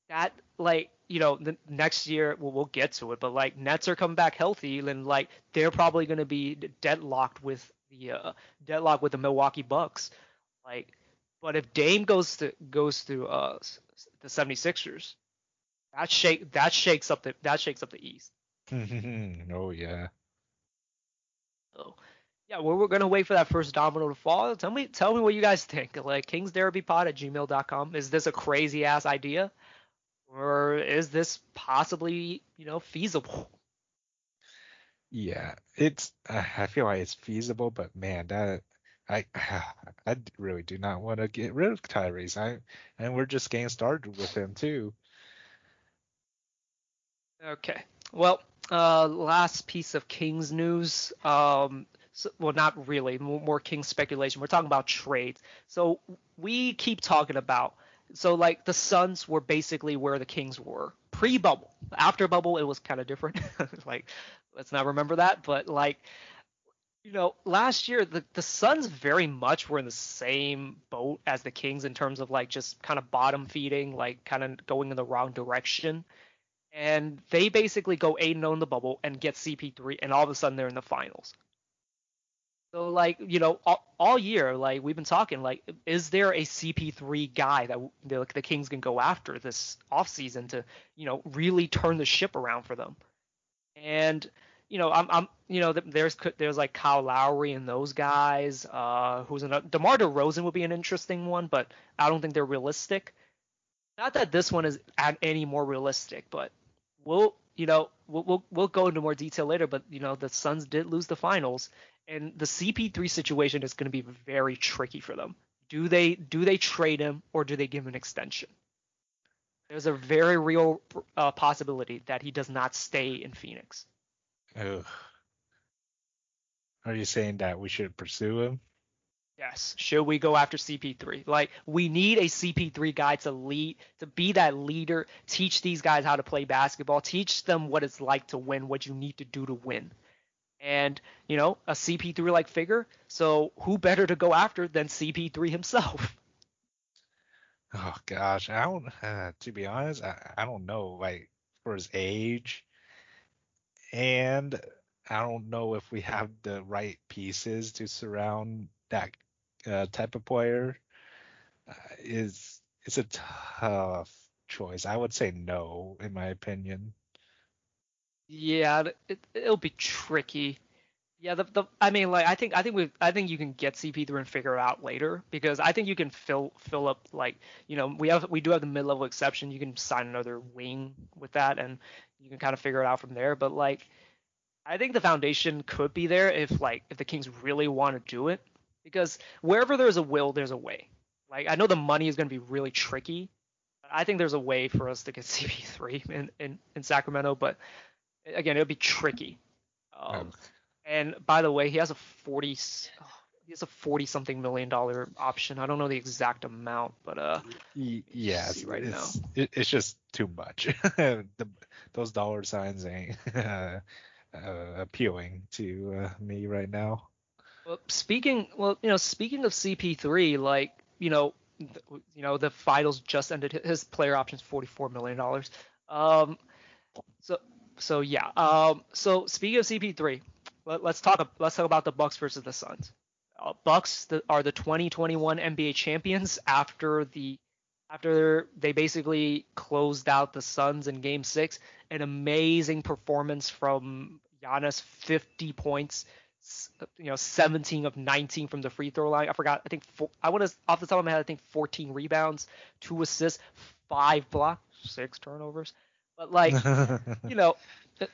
that, like, you know, the next year, we'll get to it, but, like, Nets are coming back healthy, and, like, they're probably going to be deadlocked with the Milwaukee Bucks. Like, but if Dame goes to the 76ers, that shakes up the East. Oh, yeah. So, yeah, we're going to wait for that first domino to fall. Tell me what you guys think. Like, kingstherapypod@gmail.com. Is this a crazy ass idea, or is this possibly, you know, feasible? Yeah, it's. I feel like it's feasible, but man, that I really do not want to get rid of Tyrese. And we're just getting started with him too. Okay. Well. Last piece of Kings news. Not really. More Kings speculation. We're talking about trades. So we keep talking about. So, like, the Suns were basically where the Kings were pre-bubble. After bubble, it was kind of different. Like, let's not remember that. But, like, you know, last year the Suns very much were in the same boat as the Kings in terms of, like, just kind of bottom feeding, like, kind of going in the wrong direction. And they basically go 8-0 in the bubble and get CP3, and all of a sudden they're in the finals. So, like, you know, all year, like, we've been talking, like, is there a CP3 guy that the Kings can go after this offseason to, you know, really turn the ship around for them? And, you know, there's like Kyle Lowry and those guys. Who's another? DeMar DeRozan would be an interesting one, but I don't think they're realistic. Not that this one is any more realistic, but we'll go into more detail later. But you know, the Suns did lose the finals, and the CP3 situation is going to be very tricky for them. Do they trade him or do they give him an extension? There's a very real possibility that he does not stay in Phoenix. Ugh. Are you saying that we should pursue him? Yes. Should we go after CP3? Like, we need a CP3 guy to lead, to be that leader, teach these guys how to play basketball, teach them what it's like to win, what you need to do to win. And, you know, a CP3-like figure. So who better to go after than CP3 himself? Oh, gosh. I don't, to be honest, I don't know, like, for his age. And I don't know if we have the right pieces to surround that type of player. It's a tough choice. I would say no, in my opinion. Yeah, it'll be tricky. Yeah, I think you can get CP3 and figure it out later, because I think you can fill up, like, you know, we do have the mid-level exception. You can sign another wing with that, and you can kind of figure it out from there. But like, I think the foundation could be there if the Kings really want to do it, because wherever there's a will, there's a way. Like, I know the money is going to be really tricky. I think there's a way for us to get CP3 in Sacramento, but again, it'll be tricky. And by the way, he has a $40-something million option. I don't know the exact amount, but yes, right now it's just too much. Those dollar signs ain't appealing to me right now. Well, speaking of CP3, like, you know, the finals just ended. His player option's $44 million. So yeah. So speaking of CP3. Let's talk about the Bucks versus the Suns. Bucks are the 2021 NBA champions after they basically closed out the Suns in Game 6. An amazing performance from Giannis, 50 points, you know, 17 of 19 from the free throw line. Off the top of my head, I think 14 rebounds, 2 assists, 5 blocks, 6 turnovers. But, like, you know,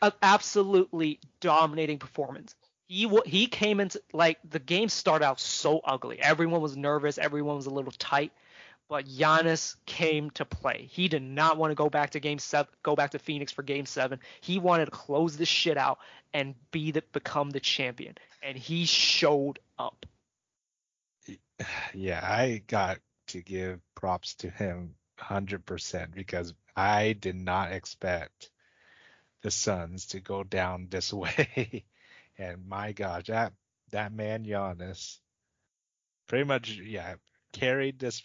an absolutely dominating performance. He came into, like, the game started out so ugly. Everyone was nervous. Everyone was a little tight. But Giannis came to play. He did not want to go back to Phoenix for Game 7. He wanted to close this shit out and become the champion. And he showed up. Yeah, I got to give props to him 100% because I did not expect the Suns to go down this way. And my gosh, that man Giannis pretty much carried this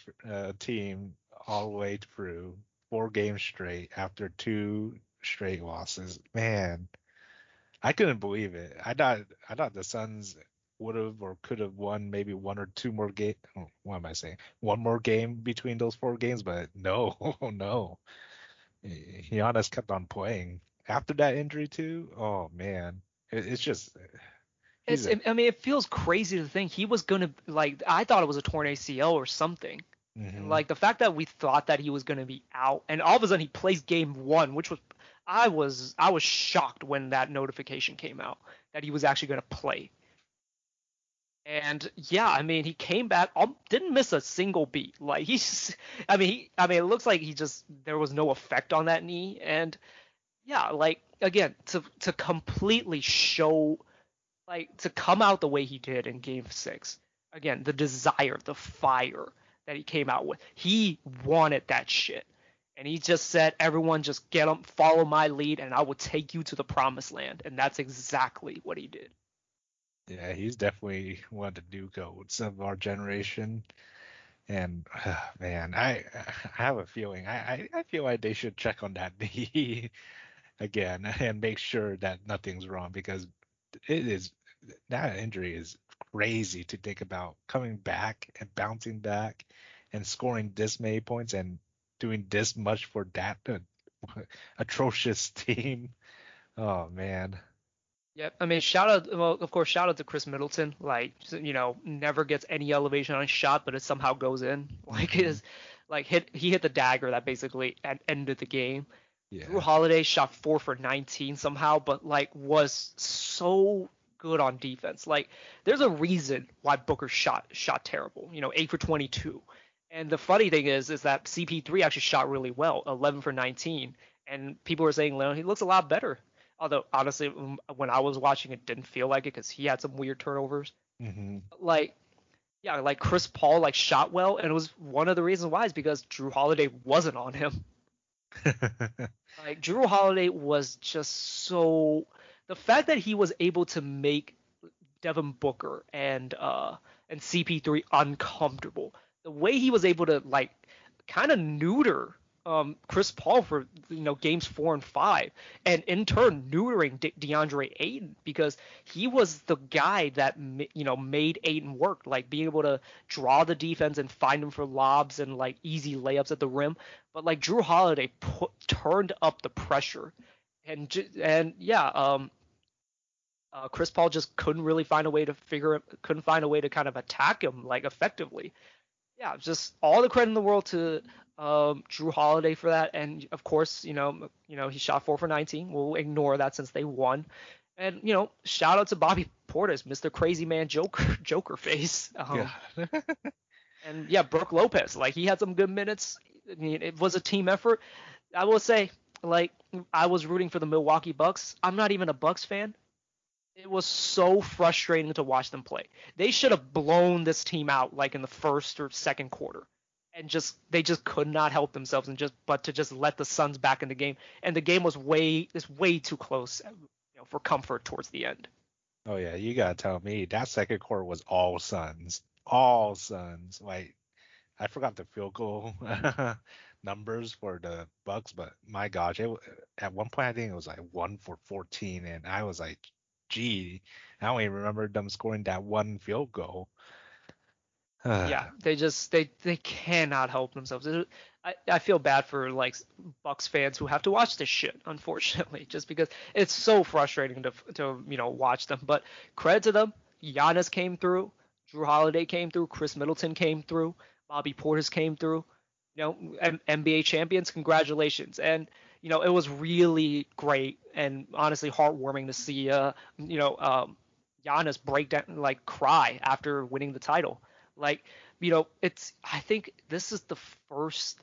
team all the way through 4 games straight after 2 straight losses. Man, I couldn't believe it. I thought the Suns would have or could have won maybe 1 or 2 more game. What am I saying? 1 more game between those 4 games, but no. Giannis kept on playing after that injury too. Oh man, it's just. It feels crazy to think he was gonna, like, I thought it was a torn ACL or something. Mm-hmm. Like, the fact that we thought that he was gonna be out, and all of a sudden he plays Game 1, which was I was shocked when that notification came out that he was actually gonna play. And yeah, I mean, he came back, didn't miss a single beat. Like, it looks like there was no effect on that knee. And yeah, like, again, to completely show, like, to come out the way he did in Game 6. Again, the desire, the fire that he came out with. He wanted that shit, and he just said, "Everyone, just get up, follow my lead, and I will take you to the promised land." And that's exactly what he did. Yeah, he's definitely one of the new goats of our generation. And, man, I have a feeling. I feel like they should check on that knee again and make sure that nothing's wrong, because that injury is crazy to think about, coming back and bouncing back and scoring this many points and doing this much for that atrocious team. Oh, man. Yep. I mean, shout out to Chris Middleton. Like, you know, never gets any elevation on his shot, but it somehow goes in. Like, he hit the dagger that basically ended the game. Yeah. Drew Holiday shot 4 for 19 somehow, but like was so good on defense. Like, there's a reason why Booker shot terrible. You know, 8 for 22. And the funny thing is that CP3 actually shot really well, 11 for 19. And people were saying, he looks a lot better. Although, honestly, when I was watching, it didn't feel like it because he had some weird turnovers. Mm-hmm. Like, yeah, like Chris Paul, like, shot well. And it was one of the reasons why is because Drew Holiday wasn't on him. Like, Drew Holiday was just so – the fact that he was able to make Devin Booker and CP3 uncomfortable – the way he was able to, like, kind of neuter Chris Paul for, you know, games 4 and 5, and in turn neutering DeAndre Ayton, because he was the guy that, you know, made Ayton work, like being able to draw the defense and find him for lobs and like easy layups at the rim. But like Drew Holiday turned up the pressure, and Chris Paul just couldn't find a way to kind of attack him like effectively. Yeah, just all the credit in the world to Drew Holiday for that, and of course, you know, he shot 4 for 19. We'll ignore that since they won, and you know, shout out to Bobby Portis, Mr. Crazy Man Joker face, and yeah, Brook Lopez, like he had some good minutes. I mean, it was a team effort. I will say, like, I was rooting for the Milwaukee Bucks. I'm not even a Bucks fan. It was so frustrating to watch them play. They should have blown this team out like in the first or second quarter, and they just could not help themselves but to let the Suns back in the game. And the game was way too close, you know, for comfort towards the end. Oh yeah, you gotta tell me that second quarter was all Suns. Like, I forgot the field goal numbers for the Bucks, but my gosh, at one point I think it was like 1 for 14, and I was like, gee, I don't even remember them scoring that one field goal. Yeah, they cannot help themselves. I feel bad for like Bucks fans who have to watch this shit, unfortunately, just because it's so frustrating to you know, watch them. But credit to them, Giannis came through, Drew Holiday came through, Chris Middleton came through, Bobby Portis came through. You know, NBA champions, congratulations. And you know, it was really great and honestly heartwarming to see, Giannis break down, like cry after winning the title. Like, you know, I think this is the first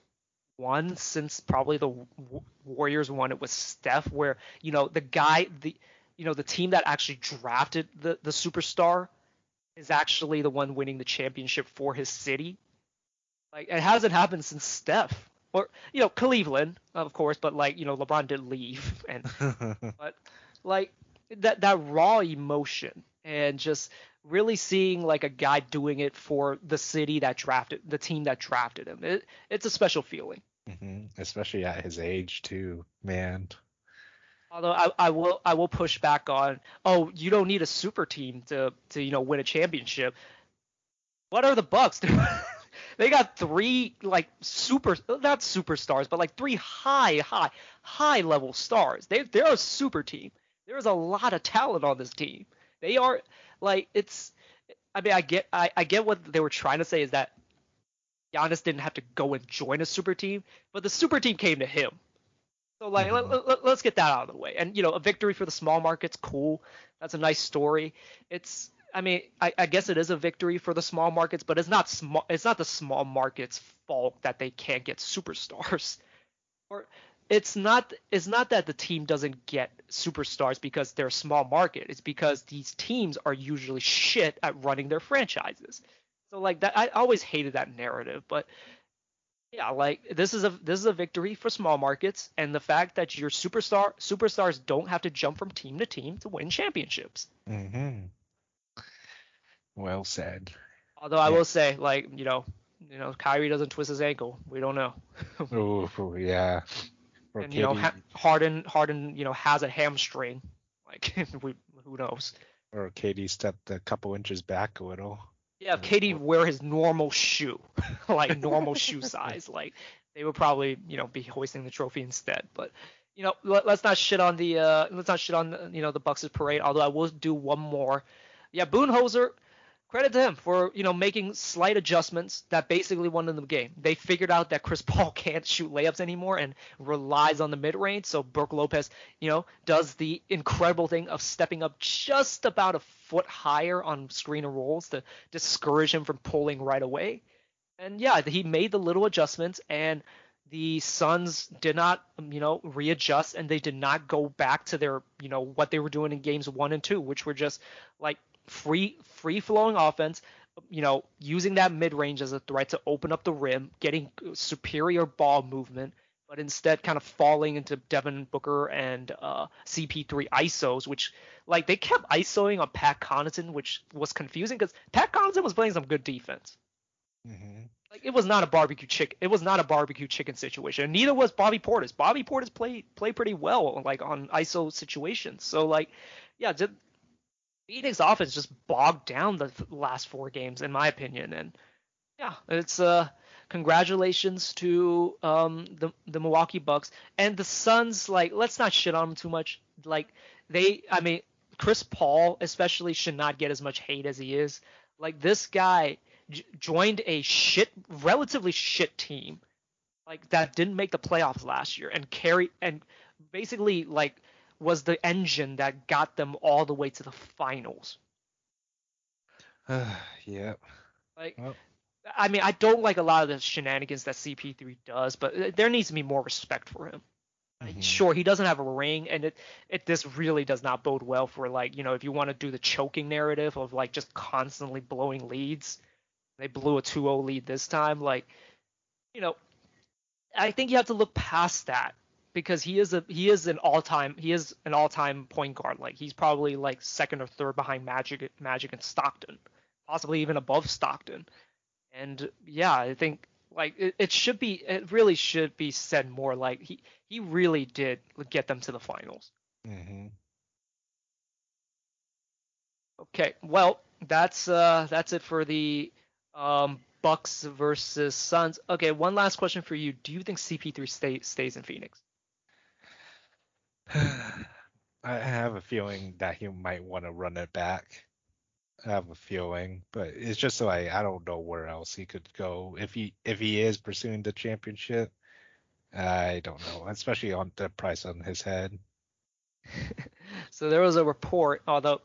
one since probably the Warriors won it with Steph, where, you know, the team that actually drafted the superstar is actually the one winning the championship for his city. Like, it hasn't happened since Steph. Or, you know, Cleveland, of course, but, like, you know, LeBron did leave. And but, like, that raw emotion and just really seeing, like, a guy doing it for the city that drafted – the team that drafted him. It's a special feeling. Mm-hmm. Especially at his age, too, man. Although I will push back on, oh, you don't need a super team to you know, win a championship. What are the Bucks doing? They got three, like, not superstars, but, like, three high-level stars. They're a super team. There's a lot of talent on this team. They are, like, it's – I mean, I get what they were trying to say is that Giannis didn't have to go and join a super team, but the super team came to him. So, like, let's get that out of the way. And, you know, a victory for the small market's cool. That's a nice story. It's – I mean, I guess it is a victory for the small markets, but it's not small. It's not the small markets' fault that they can't get superstars, or it's not that the team doesn't get superstars because they're a small market. It's because these teams are usually shit at running their franchises. So like that, I always hated that narrative. But yeah, like this is a victory for small markets, and the fact that your superstars don't have to jump from team to team to win championships. Mm-hmm. Well said. Although I will say, like, you know, Kyrie doesn't twist his ankle. We don't know. Oh yeah. Or and Katie. You know, Harden, you know, has a hamstring. Like, who knows? Or Katie stepped a couple inches back a little. Yeah, if Katie wear his normal shoe, like normal shoe size, like they would probably, you know, be hoisting the trophy instead. But you know, let's not shit on the the Bucks' parade. Although I will do one more. Yeah, Budenholzer, credit to him for, you know, making slight adjustments that basically won them the game. They figured out that Chris Paul can't shoot layups anymore and relies on the mid-range. So Brook Lopez, you know, does the incredible thing of stepping up just about a foot higher on screen and rolls to discourage him from pulling right away. And yeah, he made the little adjustments, and the Suns did not, you know, readjust, and they did not go back to their, you know, what they were doing in games 1 and 2, which were just like free flowing offense, you know, using that mid range as a threat to open up the rim, getting superior ball movement, but instead kind of falling into Devin Booker and CP3 ISOs, which, like, they kept ISOing on Pat Connaughton, which was confusing because Pat Connaughton was playing some good defense. Mm-hmm. Like, it was not a barbecue chicken. It was not a barbecue chicken situation. And neither was Bobby Portis. Bobby Portis played pretty well, like, on ISO situations. So, like, yeah, Phoenix offense just bogged down the last 4 games, in my opinion. And yeah, it's congratulations to the Milwaukee Bucks and the Suns. Like, let's not shit on them too much. Like, Chris Paul especially should not get as much hate as he is. Like, this guy joined a relatively shit team, like, that didn't make the playoffs last year and basically was the engine that got them all the way to the finals. Yeah. Like, well, I mean, I don't like a lot of the shenanigans that CP3 does, but there needs to be more respect for him. Mm-hmm. Sure, he doesn't have a ring, and this really does not bode well for, like, you know, if you want to do the choking narrative of, like, just constantly blowing leads. They blew a 2-0 lead this time. Like, you know, I think you have to look past that. Because he is an all-time point guard. Like, he's probably, like, second or third behind Magic and Stockton, possibly even above Stockton. And yeah, I think, like, it really should be said more. Like, he really did get them to the finals. Mm-hmm. Okay, well, that's it for the Bucks versus Suns. Okay, one last question for you. Do you think CP3 stays in Phoenix? I have a feeling that he might want to run it back. I have a feeling, but it's just like, I don't know where else he could go if he is pursuing the championship. I don't know, especially on the price on his head. So there was a report, although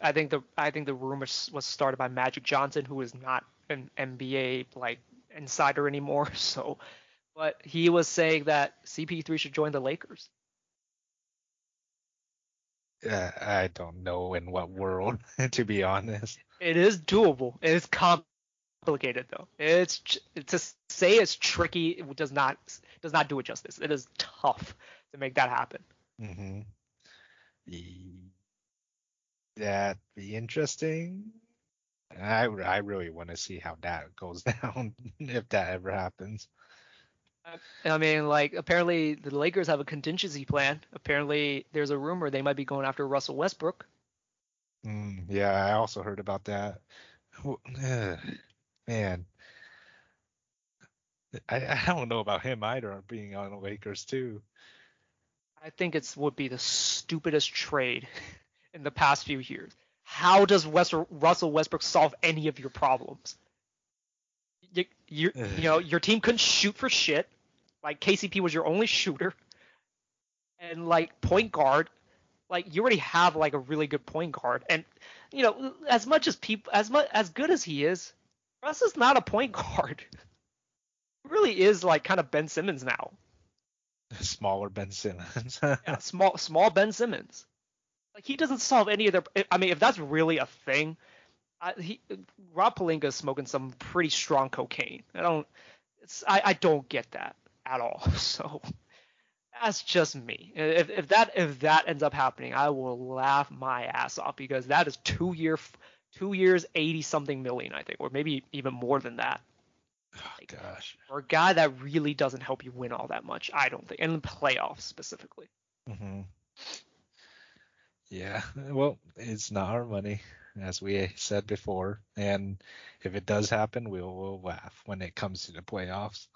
I think the rumor was started by Magic Johnson, who is not an NBA, like, insider anymore. So, but he was saying that CP3 should join the Lakers. I don't know in what world, to be honest. It is doable. It is complicated, though. It's to say it's tricky. It does not do it justice. It is tough to make that happen. Mm-hmm. That'd be interesting. I really want to see how that goes down, if that ever happens. I mean, like, apparently the Lakers have a contingency plan. Apparently there's a rumor they might be going after Russell Westbrook. Yeah, I also heard about that. Man, I don't know about him either, being on the Lakers too. I think it would be the stupidest trade in the past few years. How does Russell Westbrook solve any of your problems? You know, your team couldn't shoot for shit. Like, KCP was your only shooter, and, like, point guard, like, you already have, like, a really good point guard. And, you know, as good as he is, Russ is not a point guard. He really is, like, kind of Ben Simmons now. Smaller Ben Simmons. Yeah, small Ben Simmons. Like, he doesn't solve any of their. I mean, if that's really a thing. Rob Pelinka is smoking some pretty strong cocaine. I don't get that at all. So that's just me. If that ends up happening, I will laugh my ass off, because that is 2 years, 80-something million, I think, or maybe even more than that. Oh, like, gosh. For a guy that really doesn't help you win all that much, I don't think, and in the playoffs specifically. Mm-hmm. Yeah, well, it's not our money, as we said before, and if it does happen, we will laugh when it comes to the playoffs.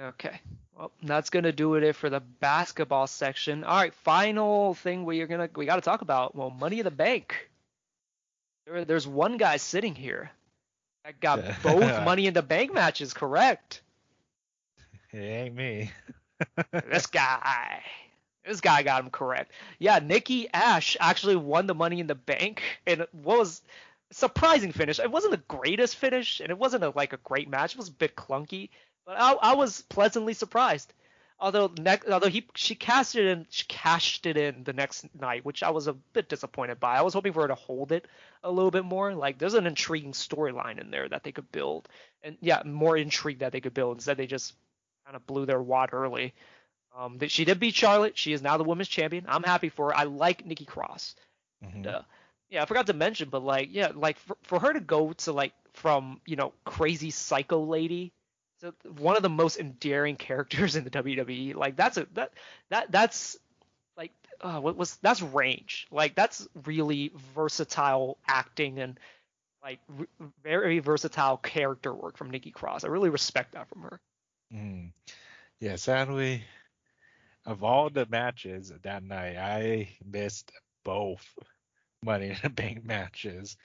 Okay, well, that's going to do it for the basketball section. All right, final thing we got to talk about. Well, Money in the Bank. There's one guy sitting here that got both Money in the Bank matches correct. It ain't me. This guy got him correct. Yeah, Nikki Ash actually won the Money in the Bank, and it was a surprising finish. It wasn't the greatest finish, and it wasn't a great match. It was a bit clunky. But I was pleasantly surprised. Although she cashed it in the next night, which I was a bit disappointed by. I was hoping for her to hold it a little bit more. Like, there's an intriguing storyline in there that they could build. And, yeah, more intrigue that they could build. Instead, they just kind of blew their wad early. She did beat Charlotte. She is now the women's champion. I'm happy for her. I like Nikki Cross. Mm-hmm. And, yeah, I forgot to mention, but, like, yeah, like, for her to go to, like, from, you know, crazy psycho lady – one of the most endearing characters in the WWE, like that's range, like that's really versatile acting and like very versatile character work from Nikki Cross. I really respect that from her. Yeah, sadly, of all the matches that night, I missed both Money in the Bank matches.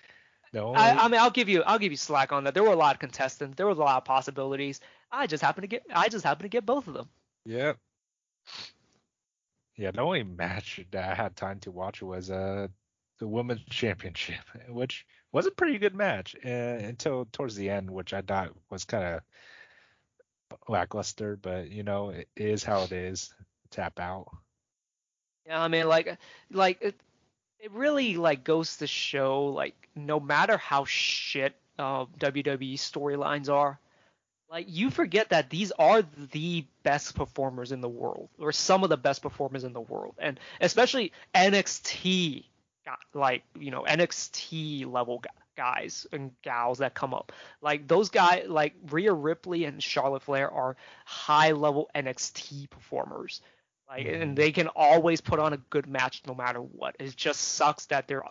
No. I mean, I'll give you slack on that. There were a lot of contestants. There was a lot of possibilities. I just happened to get both of them. Yep. Yeah. The only match that I had time to watch was the women's championship, which was a pretty good match until towards the end, which I thought was kind of lackluster. But you know, it is how it is. Tap out. Yeah, I mean, like. It really like goes to show, like, no matter how shit WWE storylines are, like, you forget that these are the best performers in the world, or some of the best performers in the world, and especially NXT, like, you know, NXT level guys and gals that come up, like those guys, like Rhea Ripley and Charlotte Flair are high level NXT performers. Like, and they can always put on a good match no matter what. It just sucks that their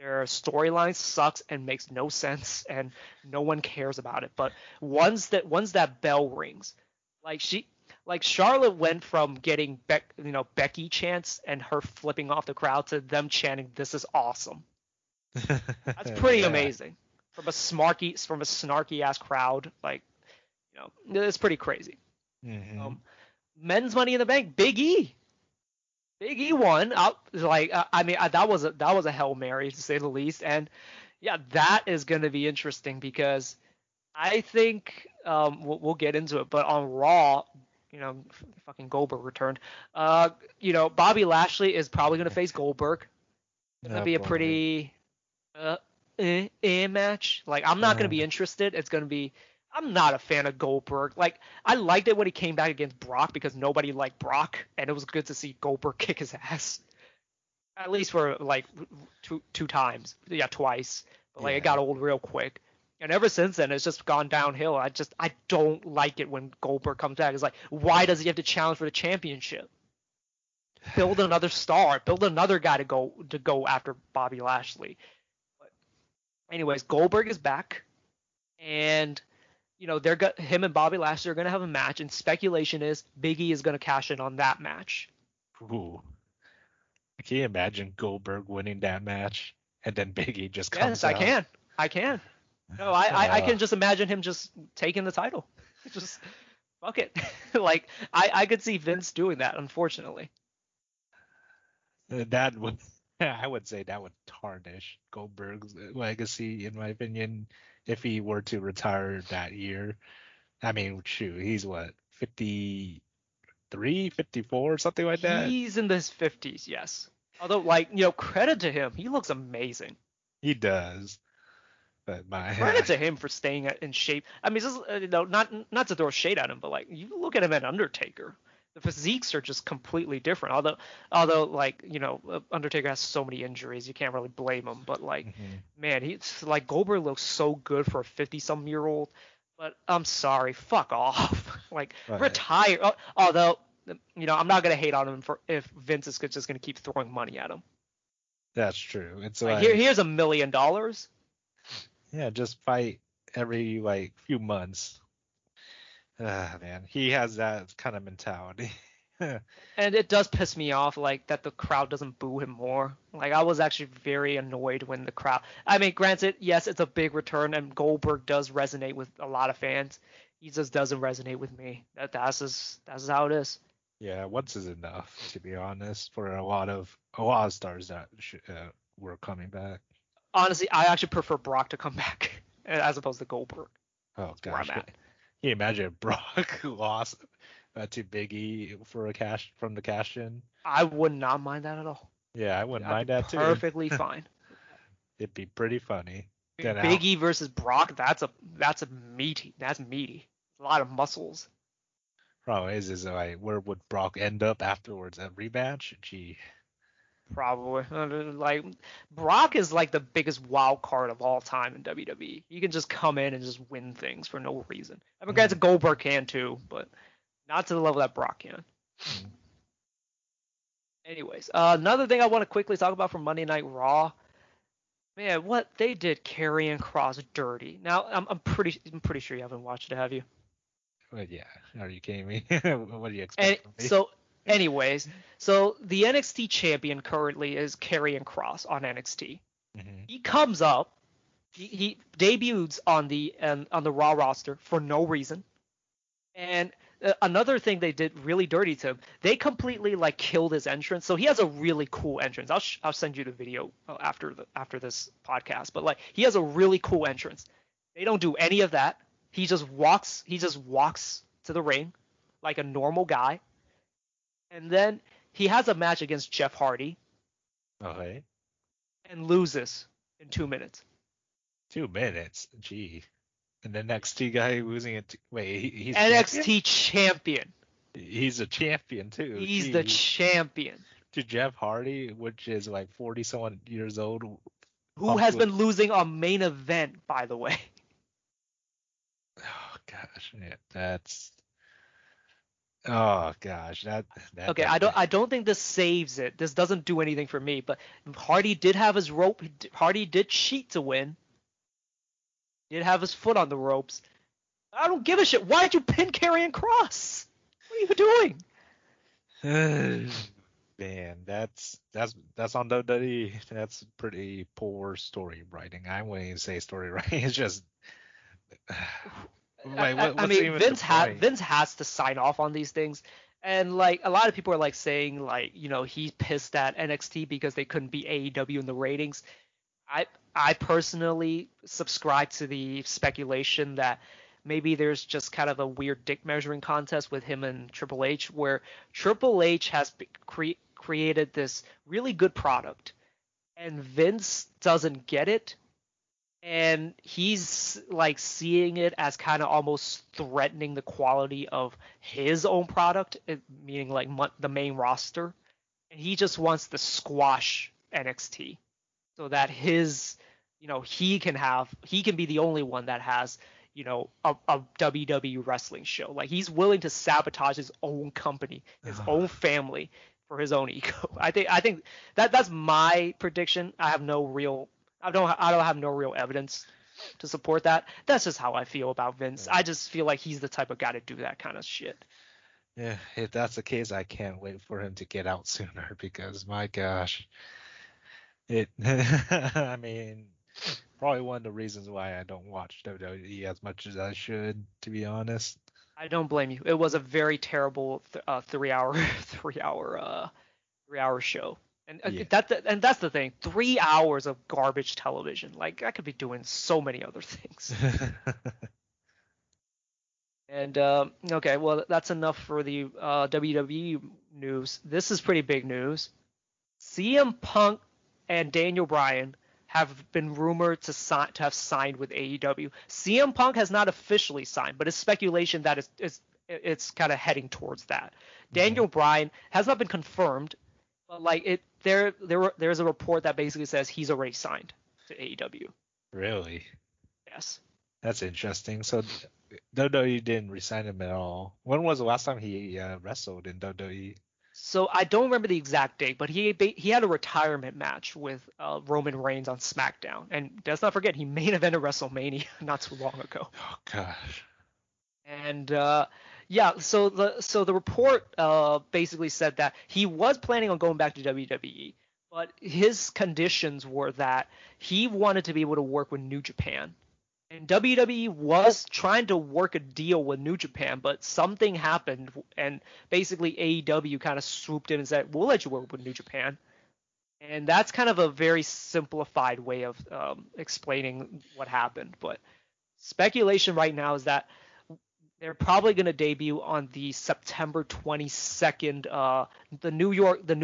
storyline sucks and makes no sense and no one cares about it. But once that bell rings, like Charlotte went from getting Becky chants and her flipping off the crowd to them chanting, "This is awesome." That's pretty amazing from a snarky ass crowd. Like, you know, it's pretty crazy. Mm-hmm. Men's Money in the Bank, Big E won. That was a Hail Mary to say the least, and yeah, that is going to be interesting because I think we'll get into it. But on Raw, you know, fucking Goldberg returned. You know, Bobby Lashley is probably going to face Goldberg. It's going to be a pretty match. Like, I'm not going to be interested. It's going to be. I'm not a fan of Goldberg. Like, I liked it when he came back against Brock because nobody liked Brock, and it was good to see Goldberg kick his ass. At least for, like, two times. Yeah, twice. But, like, it got old real quick. And ever since then, it's just gone downhill. I don't like it when Goldberg comes back. It's like, why does he have to challenge for the championship? Build another star. Build another guy to go after Bobby Lashley. But anyways, Goldberg is back. And... you know, him and Bobby Lashley are going to have a match, and speculation is Big E is going to cash in on that match. Ooh. Can you imagine Goldberg winning that match and then Big E just comes out? Yes, I can. No, I can just imagine him just taking the title. Just fuck it. Like, I could see Vince doing that, unfortunately. I would say that would tarnish Goldberg's legacy, in my opinion, if he were to retire that year. I mean, shoot, he's what, 53, 54, something like that? He's in his 50s, yes. Although, like, you know, credit to him. He looks amazing. He does. But credit to him for staying in shape. I mean, just, you know, not to throw shade at him, but, like, you look at him at Undertaker. The physiques are just completely different. Although, like, you know, Undertaker has so many injuries, you can't really blame him. But, like, man, he's like, Goldberg looks so good for a 50-some-year-old. But I'm sorry, fuck off. Like, right. Retire. Although, you know, I'm not gonna hate on him for if Vince is just gonna keep throwing money at him. That's true. It's like, here's $1 million. Yeah, just fight every like few months. man, he has that kind of mentality. And it does piss me off, like, that the crowd doesn't boo him more. Like, I was actually very annoyed when the crowd... I mean, granted, yes, it's a big return, and Goldberg does resonate with a lot of fans. He just doesn't resonate with me. That's just how it is. Yeah, once is enough, to be honest, for a lot of stars that were coming back. Honestly, I actually prefer Brock to come back as opposed to Goldberg. Oh, gosh. Can you imagine if Brock lost... to Big E for a cash from the cash in. I would not mind that at all. Yeah, I wouldn't mind that too. Perfectly fine. It'd be pretty funny. Big E versus Brock. That's a meaty. That's meaty. A lot of muscles. Problem is like, where would Brock end up afterwards? A rematch? Gee. Probably. Like, Brock is like the biggest wild card of all time in WWE. He can just come in and just win things for no reason. I mean, guys, Goldberg can too, but. Not to the level that Brock can. Anyways, another thing I want to quickly talk about from Monday Night Raw. Man, what they did, Karrion Kross dirty. Now, I'm pretty sure you haven't watched it, have you? Well, yeah. Are you kidding me? What do you expect from me? So, anyways, the NXT champion currently is Karrion Kross on NXT. Mm-hmm. He comes up, he debuts on the Raw roster for no reason, and another thing they did really dirty to him, they completely like killed his entrance. So he has a really cool entrance. I'll send you the video after this podcast. But like, he has a really cool entrance. They don't do any of that. He just walks to the ring like a normal guy, and then he has a match against Jeff Hardy. Okay. And loses in 2 minutes. 2 minutes, gee. And the NXT guy losing it. He's NXT champion. He's a champion too. He's the champion. To Jeff Hardy, which is like 40-something years old, who has been losing on main event, by the way. Oh gosh, yeah, that's. Oh gosh, that. Okay, I don't think this saves it. This doesn't do anything for me. But Hardy did have his rope. Hardy did cheat to win. Did have his foot on the ropes. I don't give a shit. Why did you pin Karrion Kross? What are you doing? Man, that's on WWE. That's pretty poor story writing. I wouldn't even say story writing. It's just. Vince has to sign off on these things, and like a lot of people are like saying like, you know, he's pissed at NXT because they couldn't beat AEW in the ratings. I personally subscribe to the speculation that maybe there's just kind of a weird dick measuring contest with him and Triple H, where Triple H has created this really good product and Vince doesn't get it. And he's like seeing it as kind of almost threatening the quality of his own product, meaning like the main roster. And he just wants to squash NXT. So that his, you know, he can be the only one that has, you know, a WWE wrestling show. Like, he's willing to sabotage his own company, his own family for his own ego. I think that's my prediction. I don't have no real evidence to support that. That's just how I feel about Vince. I just feel like he's the type of guy to do that kind of shit. Yeah, if that's the case, I can't wait for him to get out sooner because my gosh. I mean, probably one of the reasons why I don't watch WWE as much as I should, to be honest. I don't blame you. It was a very terrible three-hour show, and yeah. That's the thing. 3 hours of garbage television. Like, I could be doing so many other things. And okay, well, that's enough for the WWE news. This is pretty big news. CM Punk and Daniel Bryan have been rumored to have signed with AEW. CM Punk has not officially signed, but it's speculation that it's kind of heading towards that. Mm-hmm. Daniel Bryan has not been confirmed, but like there's a report that basically says he's already signed to AEW. Really? Yes. That's interesting. So WWE didn't resign him at all. When was the last time he wrestled in WWE? So I don't remember the exact date, but he had a retirement match with Roman Reigns on SmackDown. And let's not forget, he main evented WrestleMania not too long ago. Oh, gosh. And yeah, so the report basically said that he was planning on going back to WWE, but his conditions were that he wanted to be able to work with New Japan. And WWE was trying to work a deal with New Japan, but something happened, and basically AEW kind of swooped in and said, we'll let you work with New Japan. And that's kind of a very simplified way of explaining what happened. But speculation right now is that they're probably going to debut on the September 22nd, the New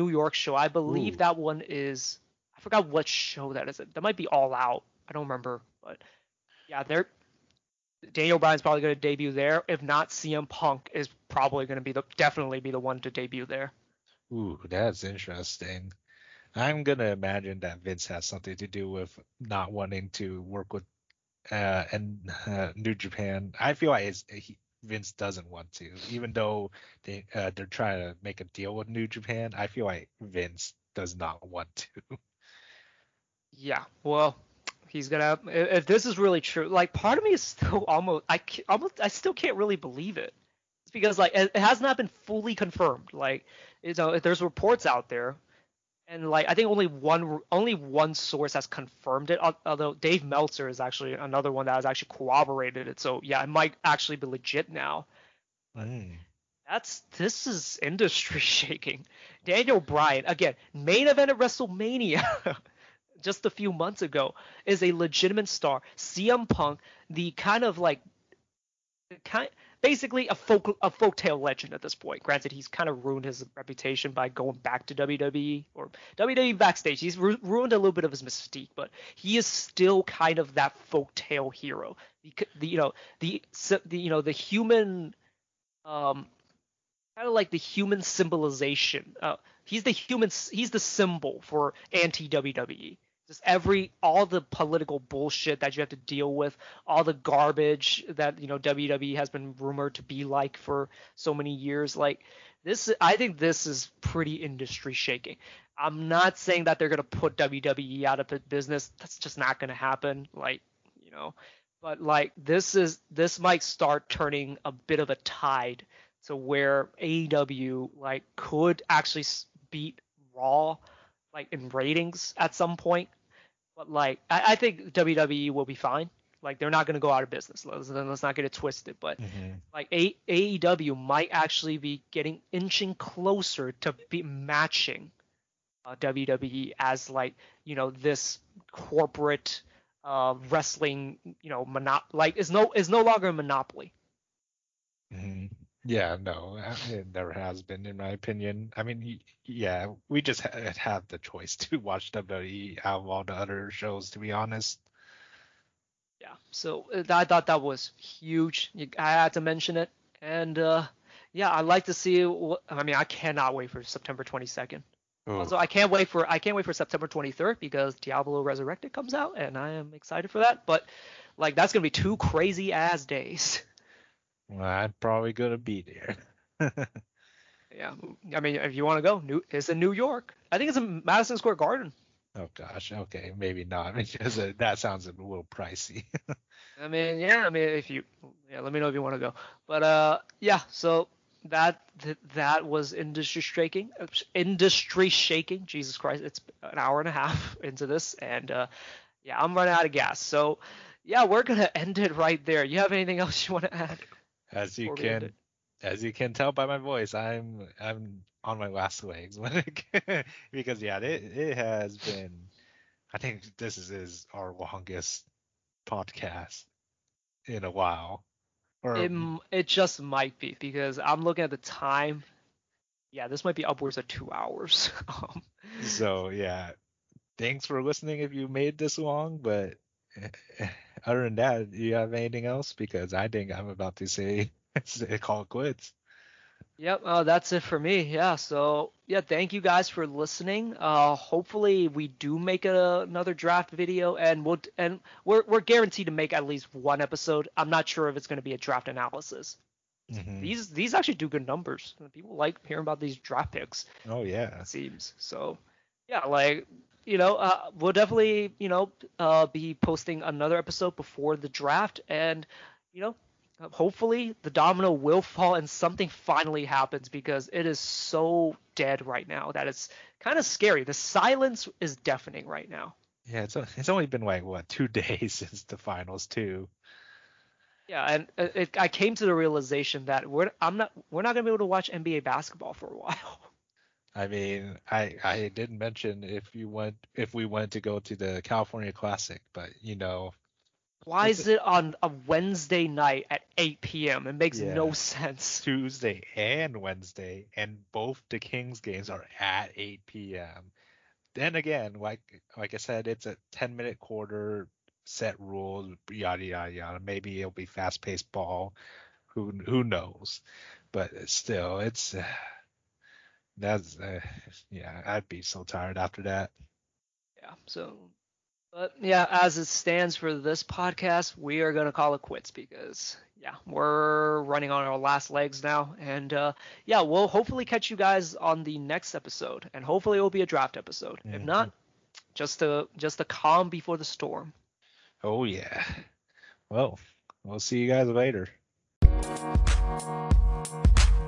York show. I believe that one is – I forgot what show that is. That might be All Out. I don't remember, but – yeah, Daniel Bryan's probably going to debut there. If not, CM Punk is probably going to be definitely the one to debut there. Ooh, that's interesting. I'm going to imagine that Vince has something to do with not wanting to work with New Japan. I feel like Vince doesn't want to, even though they're trying to make a deal with New Japan. I feel like Vince does not want to. Yeah, well. He's gonna. If this is really true, like part of me is still I still can't really believe it. It's because like it has not been fully confirmed. Like, you know, there's reports out there, and like I think only one source has confirmed it. Although Dave Meltzer is actually another one that has actually corroborated it. So yeah, it might actually be legit now. This is industry shaking. Daniel Bryan again, main event at WrestleMania. Just a few months ago, is a legitimate star. CM Punk, the kind of like, basically a folktale legend at this point. Granted, he's kind of ruined his reputation by going back to WWE or WWE backstage. He's ruined a little bit of his mystique, but he is still kind of that folktale hero. The human, kind of like the human symbolization. He's the symbol for anti-WWE. Just all the political bullshit that you have to deal with, all the garbage that, you know, WWE has been rumored to be like for so many years. Like this, I think this is pretty industry shaking. I'm not saying that they're going to put WWE out of business. That's just not going to happen. Like, you know, but like this might start turning a bit of a tide to where AEW like could actually beat Raw like in ratings at some point. But like I think WWE will be fine. Like they're not going to go out of business. Let's not get it twisted. But like AEW might actually be inching closer to be matching WWE as like, you know, this corporate wrestling, you know, is no longer a monopoly. Mm-hmm. Yeah, no, it never has been, in my opinion. I mean, yeah, we just have the choice to watch WWE out of all the other shows, to be honest. Yeah, so I thought that was huge. I had to mention it. And, yeah, I'd like to see – I mean, I cannot wait for September 22nd. Ooh. Also, I can't wait for September 23rd because Diablo Resurrected comes out, and I am excited for that. But, like, that's going to be two crazy-ass days. Well, I'm probably going to be there. Yeah. I mean, if you want to go, it's in New York. I think it's in Madison Square Garden. Oh, gosh. Okay. Maybe not, because that sounds a little pricey. I mean, yeah. I mean, let me know if you want to go. But, yeah. So that was industry shaking. Jesus Christ. It's an hour and a half into this. And, yeah, I'm running out of gas. So, yeah, we're going to end it right there. You have anything else you want to add? As you can tell by my voice, I'm on my last legs because yeah, it has been. I think this is our longest podcast in a while. Or it just might be because I'm looking at the time. Yeah, this might be upwards of 2 hours. So yeah, thanks for listening if you made this long, but. Other than that, do you have anything else? Because I think I'm about to say call it quits. Yep, that's it for me. Yeah, so yeah, thank you guys for listening. Hopefully we do make another draft video, and we're guaranteed to make at least one episode. I'm not sure if it's going to be a draft analysis. Mm-hmm. These actually do good numbers. People like hearing about these draft picks. Oh yeah, it seems so. Yeah, like. You know, we'll definitely, you know, be posting another episode before the draft. And, you know, hopefully the domino will fall and something finally happens, because it is so dead right now that it's kind of scary. The silence is deafening right now. Yeah, it's only been like, what, 2 days since the finals too. Yeah, and I came to the realization that we're not gonna be able to watch NBA basketball for a while. I mean, I didn't mention if we went to go to the California Classic, but you know. Why is it on a Wednesday night at 8 p.m.? It makes no sense. Tuesday and Wednesday, and both the Kings games are at 8 p.m. Then again, like I said, it's a 10-minute quarter set rule, yada, yada, yada. Maybe it'll be fast-paced ball. Who knows? But still, it's I'd be so tired after that. Yeah, so... But yeah, as it stands for this podcast, we are going to call it quits because, we're running on our last legs now. And, we'll hopefully catch you guys on the next episode. And hopefully it will be a draft episode. Mm-hmm. If not, just the calm before the storm. Oh, yeah. Well, we'll see you guys later.